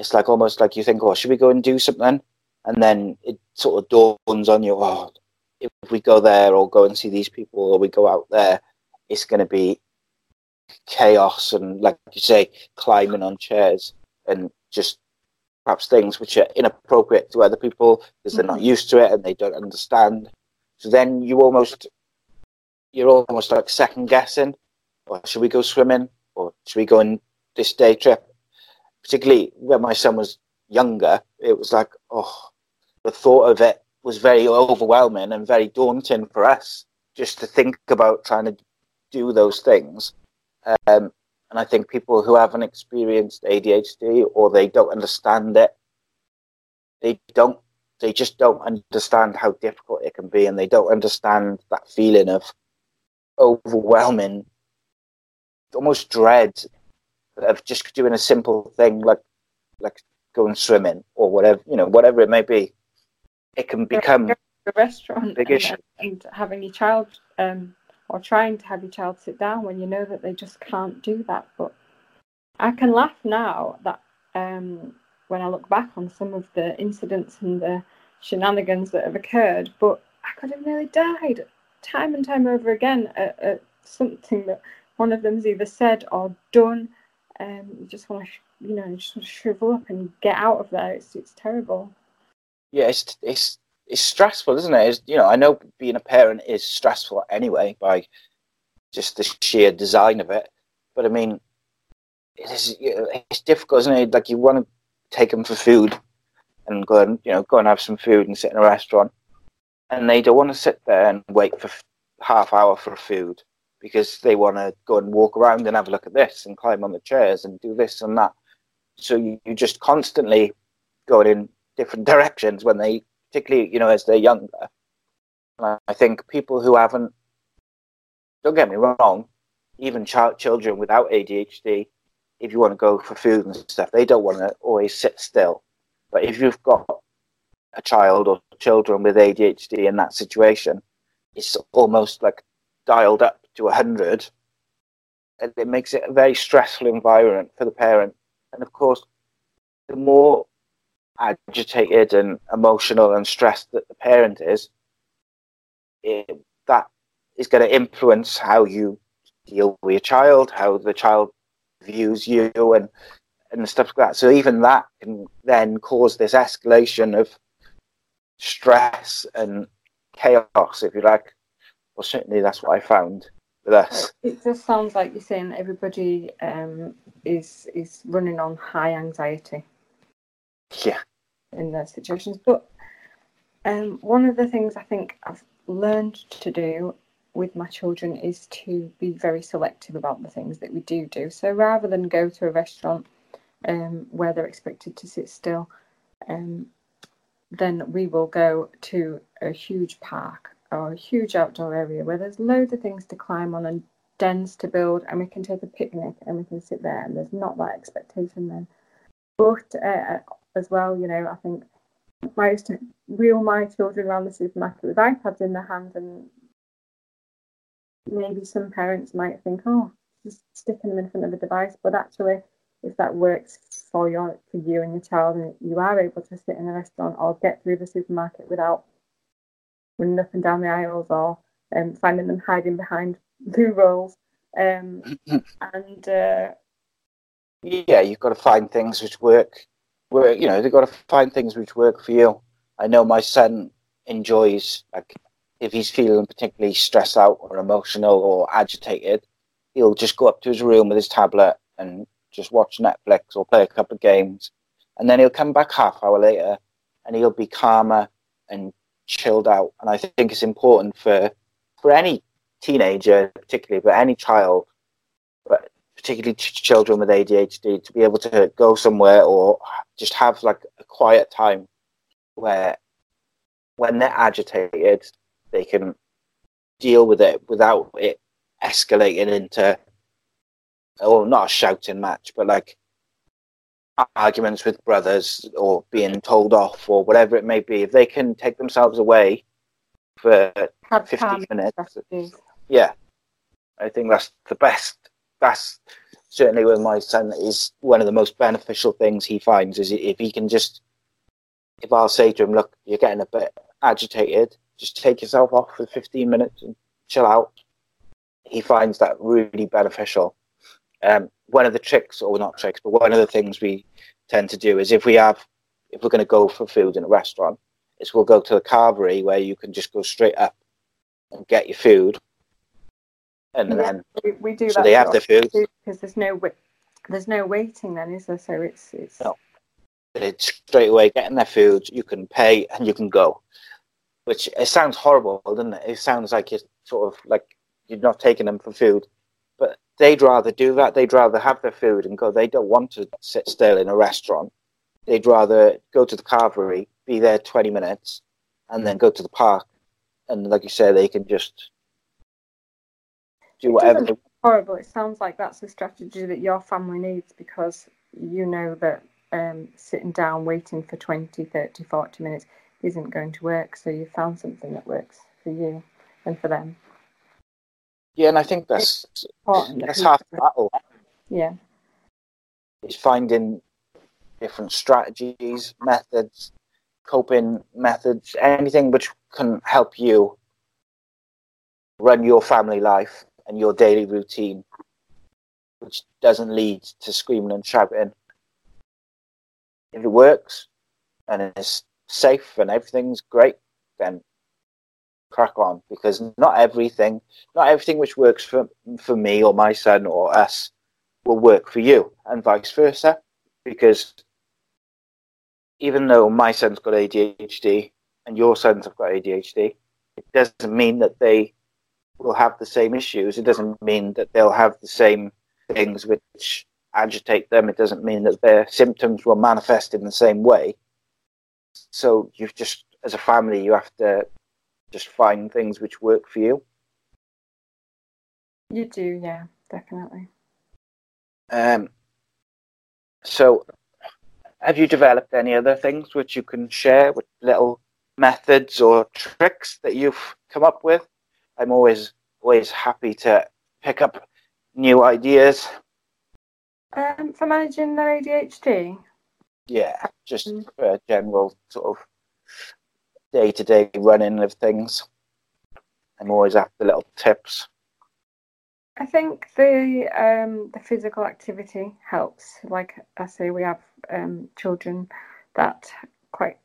it's like almost like you think, oh, should we go and do something? And then it sort of dawns on you, oh, if we go there or go and see these people or we go out there, it's going to be chaos and, like you say, climbing on chairs and just perhaps things which are inappropriate to other people because they're not used to it and they don't understand. So then you're almost like second guessing, or should we go swimming, or should we go on this day trip? Particularly when my son was younger, it was like, oh, the thought of it was very overwhelming and very daunting for us just to think about trying to do those things. And I think people who haven't experienced ADHD, or they don't understand it, they just don't understand how difficult it can be, and they don't understand that feeling of overwhelming, almost dread of just doing a simple thing like going swimming or whatever, you know, whatever it may be. It can become a restaurant and having your child or trying to have your child sit down when you know that they just can't do that. But I can laugh now that when I look back on some of the incidents and the shenanigans that have occurred, but I could have nearly died time and time over again at something that one of them's either said or done. You just want to, shrivel up and get out of there. It's terrible. Yeah, it's stressful, isn't it? It's, I know being a parent is stressful anyway by just the sheer design of it. But I mean, it's difficult, isn't it? Like, you want to take them for food and go and have some food and sit in a restaurant, and they don't want to sit there and wait for half hour for food because they want to go and walk around and have a look at this and climb on the chairs and do this and that. So you just constantly going in different directions when they, particularly, as they're younger. And I think people who haven't, don't get me wrong, even children without ADHD, if you want to go for food and stuff, they don't want to always sit still. But if you've got a child or children with ADHD in that situation, it's almost like dialed up to 100, and it makes it a very stressful environment for the parent. And of course, the more agitated and emotional and stressed that the parent is, that is going to influence how you deal with your child, how the child views you, and stuff like that. So even that can then cause this escalation of stress and chaos, if you like. Well, certainly that's what I found with us. It just sounds like you're saying everybody is running on high anxiety. Yeah, in those situations. But one of the things I think I've learned to do with my children is to be very selective about the things that we do. So rather than go to a restaurant where they're expected to sit still, then we will go to a huge park or a huge outdoor area where there's loads of things to climb on and dens to build, and we can take a picnic and we can sit there, and there's not that expectation then. But as well, I think I used to wheel my children around the supermarket with iPads in their hands, and maybe some parents might think, oh, just sticking them in front of a device. But actually, if that works for you and your child, and you are able to sit in a restaurant or get through the supermarket without running up and down the aisles or finding them hiding behind loo rolls, Yeah, you've got to find things which work. You know, they've got to find things which work for you. I know my son enjoys, like, if he's feeling particularly stressed out or emotional or agitated, he'll just go up to his room with his tablet and just watch Netflix or play a couple of games. And then he'll come back half hour later and he'll be calmer and chilled out. And I think it's important for any teenager particularly, but any child, but particularly children with ADHD, to be able to go somewhere or just have like a quiet time where when they're agitated, they can deal with it without it escalating into, oh, not a shouting match, but like arguments with brothers or being told off or whatever it may be. If they can take themselves away for 15 minutes, yeah, I think that's the best. That's certainly with my son, is one of the most beneficial things he finds, is if he can just, if I'll say to him, look, you're getting a bit agitated, just take yourself off for 15 minutes and chill out. He finds that really beneficial. One of the tricks, or not tricks, but one of the things we tend to do is if we're going to go for food in a restaurant, is we'll go to the carvery where you can just go straight up and get your food. And then we do so that. They have the food because there's no waiting then, is there? So it's no. It's straight away getting their food. You can pay and you can go. Which it sounds horrible, doesn't it? It sounds like you're sort of like you're not taking them for food, but they'd rather do that. They'd rather have their food and go. They don't want to sit still in a restaurant. They'd rather go to the carvery, be there 20 minutes, and then go to the park. And like you say, they can just do whatever. It doesn't look horrible. It sounds like that's the strategy that your family needs, because you know that sitting down waiting for 20, 30, 40 minutes isn't going to work. So you found something that works for you and for them. Yeah, and I think that's half the battle. Yeah. It's finding different strategies, methods, coping methods, anything which can help you run your family life and your daily routine, which doesn't lead to screaming and shouting. If it works and it's safe and everything's great, then crack on, because not everything which works for me or my son or us will work for you, and vice versa. Because even though my son's got ADHD and your sons have got ADHD, it doesn't mean that they will have the same issues. It doesn't mean that they'll have the same things which agitate them. It doesn't mean that their symptoms will manifest in the same way. So you've just, as a family, you have to just find things which work for you. You do, yeah, definitely. So have you developed any other things which you can share, with little methods or tricks that you've come up with? I'm always happy to pick up new ideas. For managing their ADHD? Yeah, just for a general sort of day-to-day running of things. I'm always after little tips. I think the physical activity helps. Like I say, we have children that quite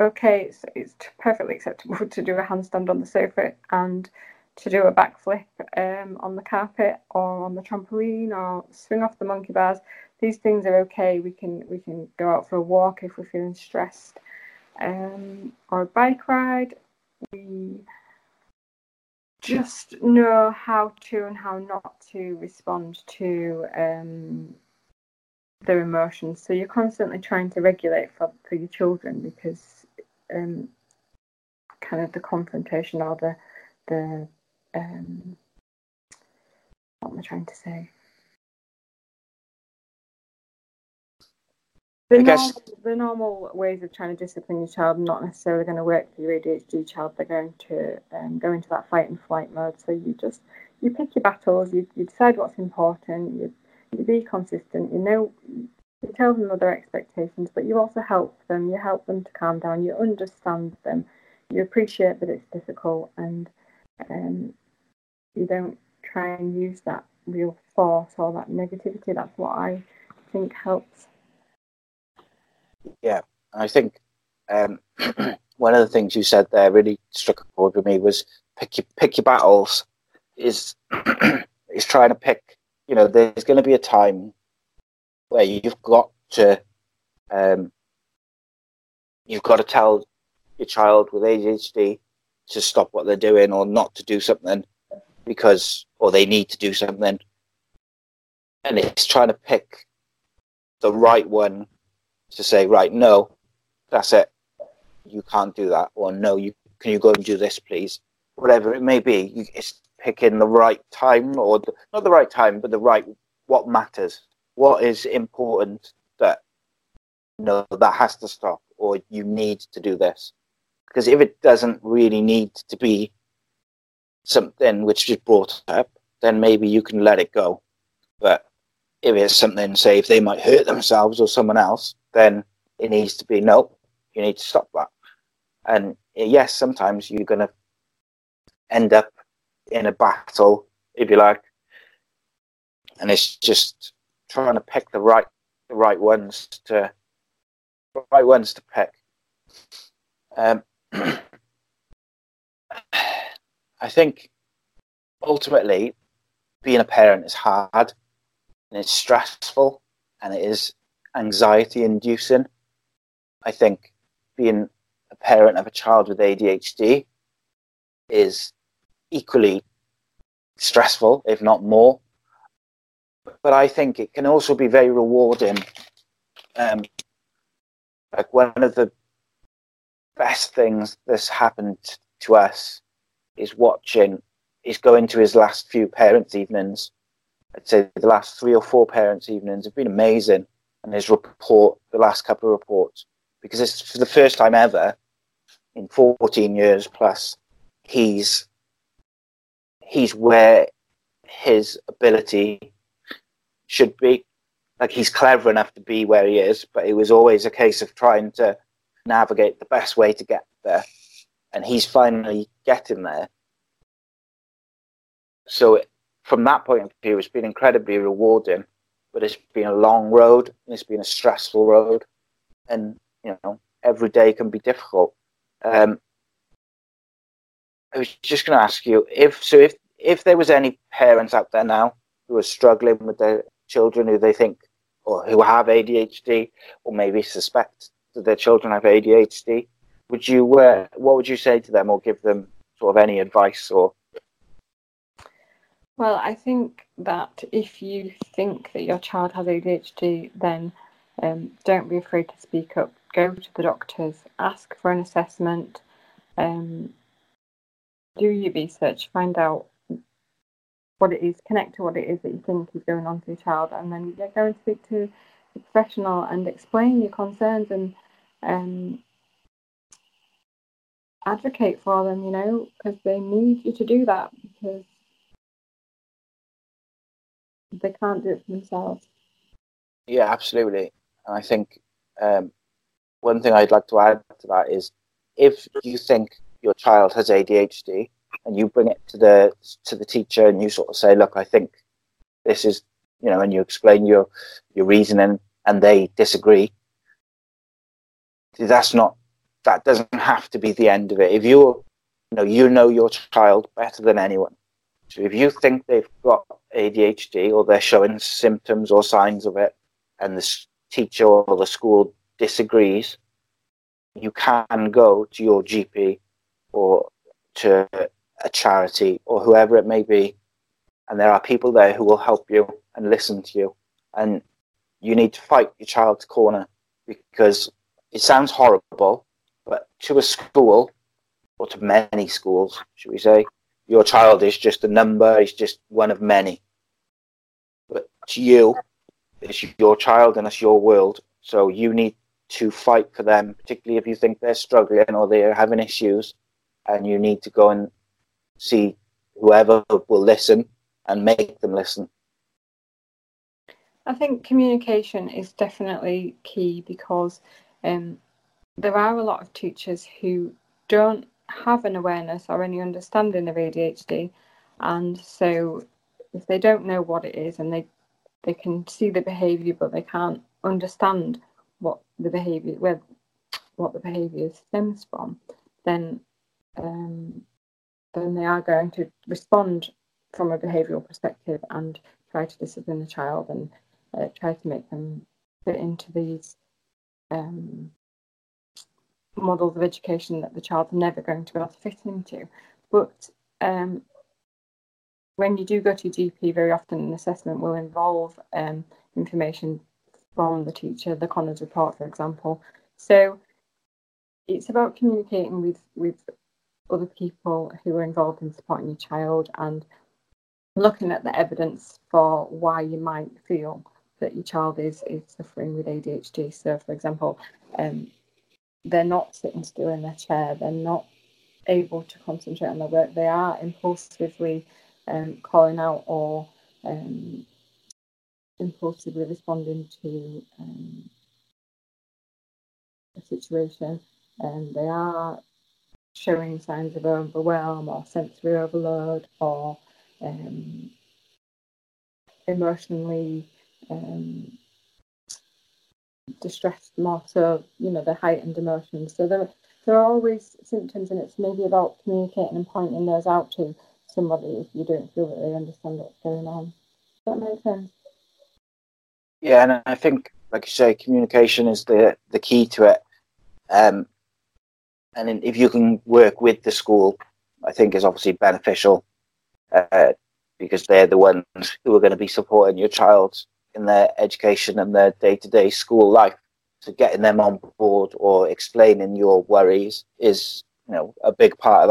okay. It's perfectly acceptable to do a handstand on the sofa and to do a backflip on the carpet or on the trampoline or swing off the monkey bars. These things are okay. We can go out for a walk if we're feeling stressed, or a bike ride. We just know how to and how not to respond to their emotions. So you're constantly trying to regulate for your children, because kind of the confrontation or the what am I trying to say? The normal ways of trying to discipline your child are not necessarily going to work for your ADHD child. They're going to go into that fight and flight mode. So you pick your battles. You decide what's important. You be consistent. You know, you tell them other expectations, but you also help them. You help them to calm down. You understand them. You appreciate that it's difficult, and you don't try and use that real force or that negativity. That's what I think helps. Yeah, I think one of the things you said there really struck a chord with me was pick your battles. Is trying to pick. You know, there's going to be a time where you've got to tell your child with ADHD to stop what they're doing or not to do something or they need to do something. And it's trying to pick the right one to say, right, no, that's it. You can't do that. Or no, can you go and do this, please? Whatever it may be, it's picking the right time not the right time, but what matters, what is important that, no, that has to stop or you need to do this. Because if it doesn't really need to be something which is brought up, then maybe you can let it go. But if it's something, say, if they might hurt themselves or someone else, then it needs to be, no, you need to stop that. And yes, sometimes you're going to end up in a battle, if you like. And it's just trying to pick the right ones to pick. I think ultimately being a parent is hard and it's stressful and it is anxiety inducing. I think being a parent of a child with ADHD is equally stressful, if not more. But I think it can also be very rewarding. Like one of the best things that's happened to us is going to his last few parents' evenings. I'd say the last 3 or 4 parents' evenings have been amazing. And his report, the last couple of reports, because it's for the first time ever in 14 years plus, he's where his ability should be. Like, he's clever enough to be where he is, but it was always a case of trying to navigate the best way to get there. And he's finally getting there. So from that point of view, it's been incredibly rewarding, but it's been a long road and it's been a stressful road. And, you know, every day can be difficult. I was just going to ask you, if there was any parents out there now who are struggling with their children who they think, or who have ADHD, or maybe suspect that their children have ADHD, what would you say to them or give them sort of any advice? Or? Well, I think that if you think that your child has ADHD, then don't be afraid to speak up. Go to the doctors, ask for an assessment, do your research, find out what it is, connect to what it is that you think is going on to your child, and then go and speak to a professional and explain your concerns and advocate for them, you know, because they need you to do that because they can't do it for themselves. Yeah, absolutely. And I think one thing I'd like to add to that is if you think your child has ADHD and you bring it to the teacher and you sort of say, look, I think this is, you know, and you explain your reasoning and they disagree, that doesn't have to be the end of it. If you know your child better than anyone. So if you think they've got ADHD or they're showing symptoms or signs of it and the teacher or the school disagrees, you can go to your GP or to a charity or whoever it may be. And there are people there who will help you and listen to you. And you need to fight your child's corner because it sounds horrible, but to a school, or to many schools, should we say, your child is just a number, is just one of many. But to you, it's your child and it's your world. So you need to fight for them, particularly if you think they're struggling or they're having issues. And you need to go and see whoever will listen and make them listen. I think communication is definitely key because there are a lot of teachers who don't have an awareness or any understanding of ADHD, and so If they don't know what it is and they can see the behaviour, but they can't understand what the behaviour stems from, then they are going to respond from a behavioural perspective and try to discipline the child and try to make them fit into these models of education that the child's never going to be able to fit into. But when you do go to GP, very often an assessment will involve information from the teacher, the Conners report, for example. So it's about communicating with other people who are involved in supporting your child and looking at the evidence for why you might feel that your child is suffering with ADHD. So, for example, they're not sitting still in their chair, they're not able to concentrate on their work, they are impulsively calling out or impulsively responding to a situation, and they are showing signs of overwhelm or sensory overload or emotionally distressed more so, the heightened emotions. So there are always symptoms, and it's maybe about communicating and pointing those out to somebody if you don't feel that they understand what's going on. Does that make sense? Yeah, and I think, like you say, communication is the key to it. And if you can work with the school, I think is obviously beneficial because they're the ones who are going to be supporting your child in their education and their day-to-day school life. So getting them on board or explaining your worries is, a big part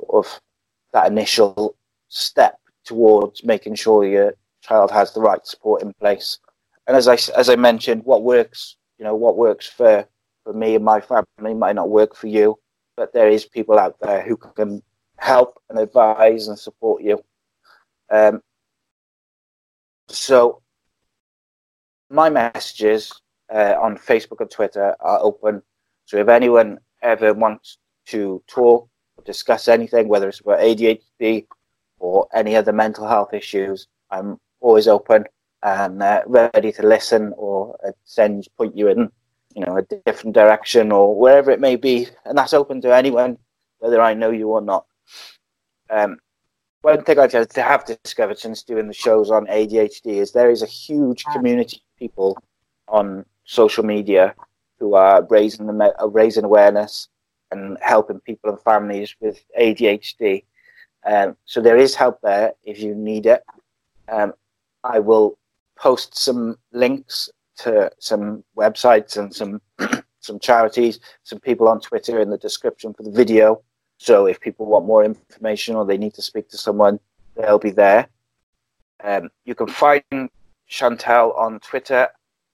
of that initial step towards making sure your child has the right support in place. And as I mentioned, what works for me and my family might not work for you, but there is people out there who can help and advise and support you. So my messages on Facebook and Twitter are open. So if anyone ever wants to talk or discuss anything, whether it's about ADHD or any other mental health issues, I'm always open and ready to listen or point you in a different direction or wherever it may be. And that's open to anyone, whether I know you or not. One thing I have discovered since doing the shows on ADHD is there is a huge community of people on social media who are raising awareness and helping people and families with ADHD. So there is help there if you need it. I will post some links to some websites and some some charities, some people on Twitter in the description for the video. So if people want more information or they need to speak to someone, they'll be there. You can find Chantelle on Twitter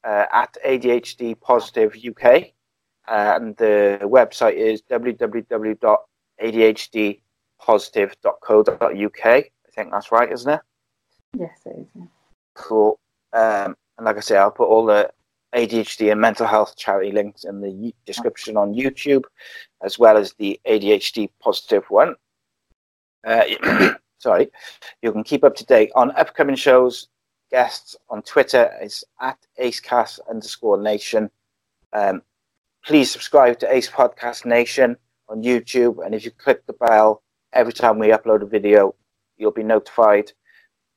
at ADHDpositive.uk, and the website is www.adhdpositive.co.uk. I think that's right, isn't it? Yes, it is. Yeah. Cool. And like I say, I'll put all the ADHD and mental health charity links in the description on YouTube, as well as the ADHD Positive one. Sorry. You can keep up to date on upcoming shows, guests on Twitter. It's at ACEcast_Nation. Please subscribe to Ace Podcast Nation on YouTube. And if you click the bell every time we upload a video, you'll be notified.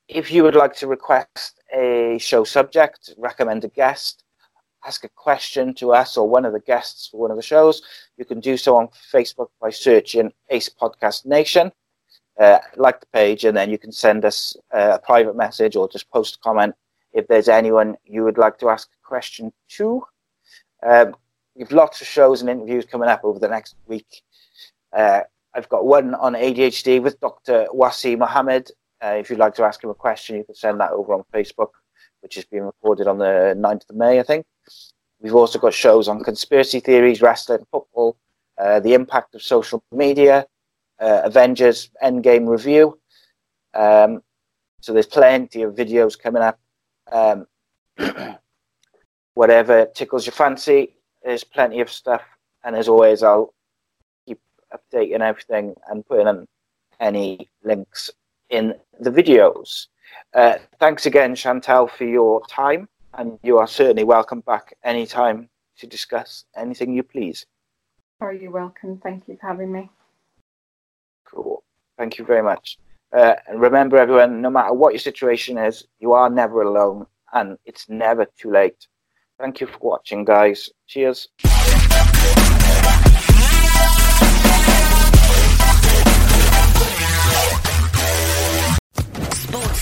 If you would like to request a show subject, recommend a guest, ask a question to us or one of the guests for one of the shows, you can do so on Facebook by searching Ace Podcast Nation. Like the page, and then you can send us a private message or just post a comment if there's anyone you would like to ask a question to. We have lots of shows and interviews coming up over the next week. I've got one on ADHD with Dr. Wasi Mohammed. If you'd like to ask him a question, you can send that over on Facebook, which is being recorded on the 9th of May, I think. We've also got shows on conspiracy theories, wrestling, football, the impact of social media, Avengers Endgame review. So there's plenty of videos coming up. Whatever tickles your fancy, there's plenty of stuff. And as always, I'll keep updating everything and putting in any links in the videos. Thanks again, Chantelle, for your time, and you are certainly welcome back anytime to discuss anything you please. Oh, you're welcome. Thank you for having me. Cool. Thank you very much. And remember, everyone, no matter what your situation is, you are never alone, and it's never too late. Thank you for watching, guys. Cheers. Sports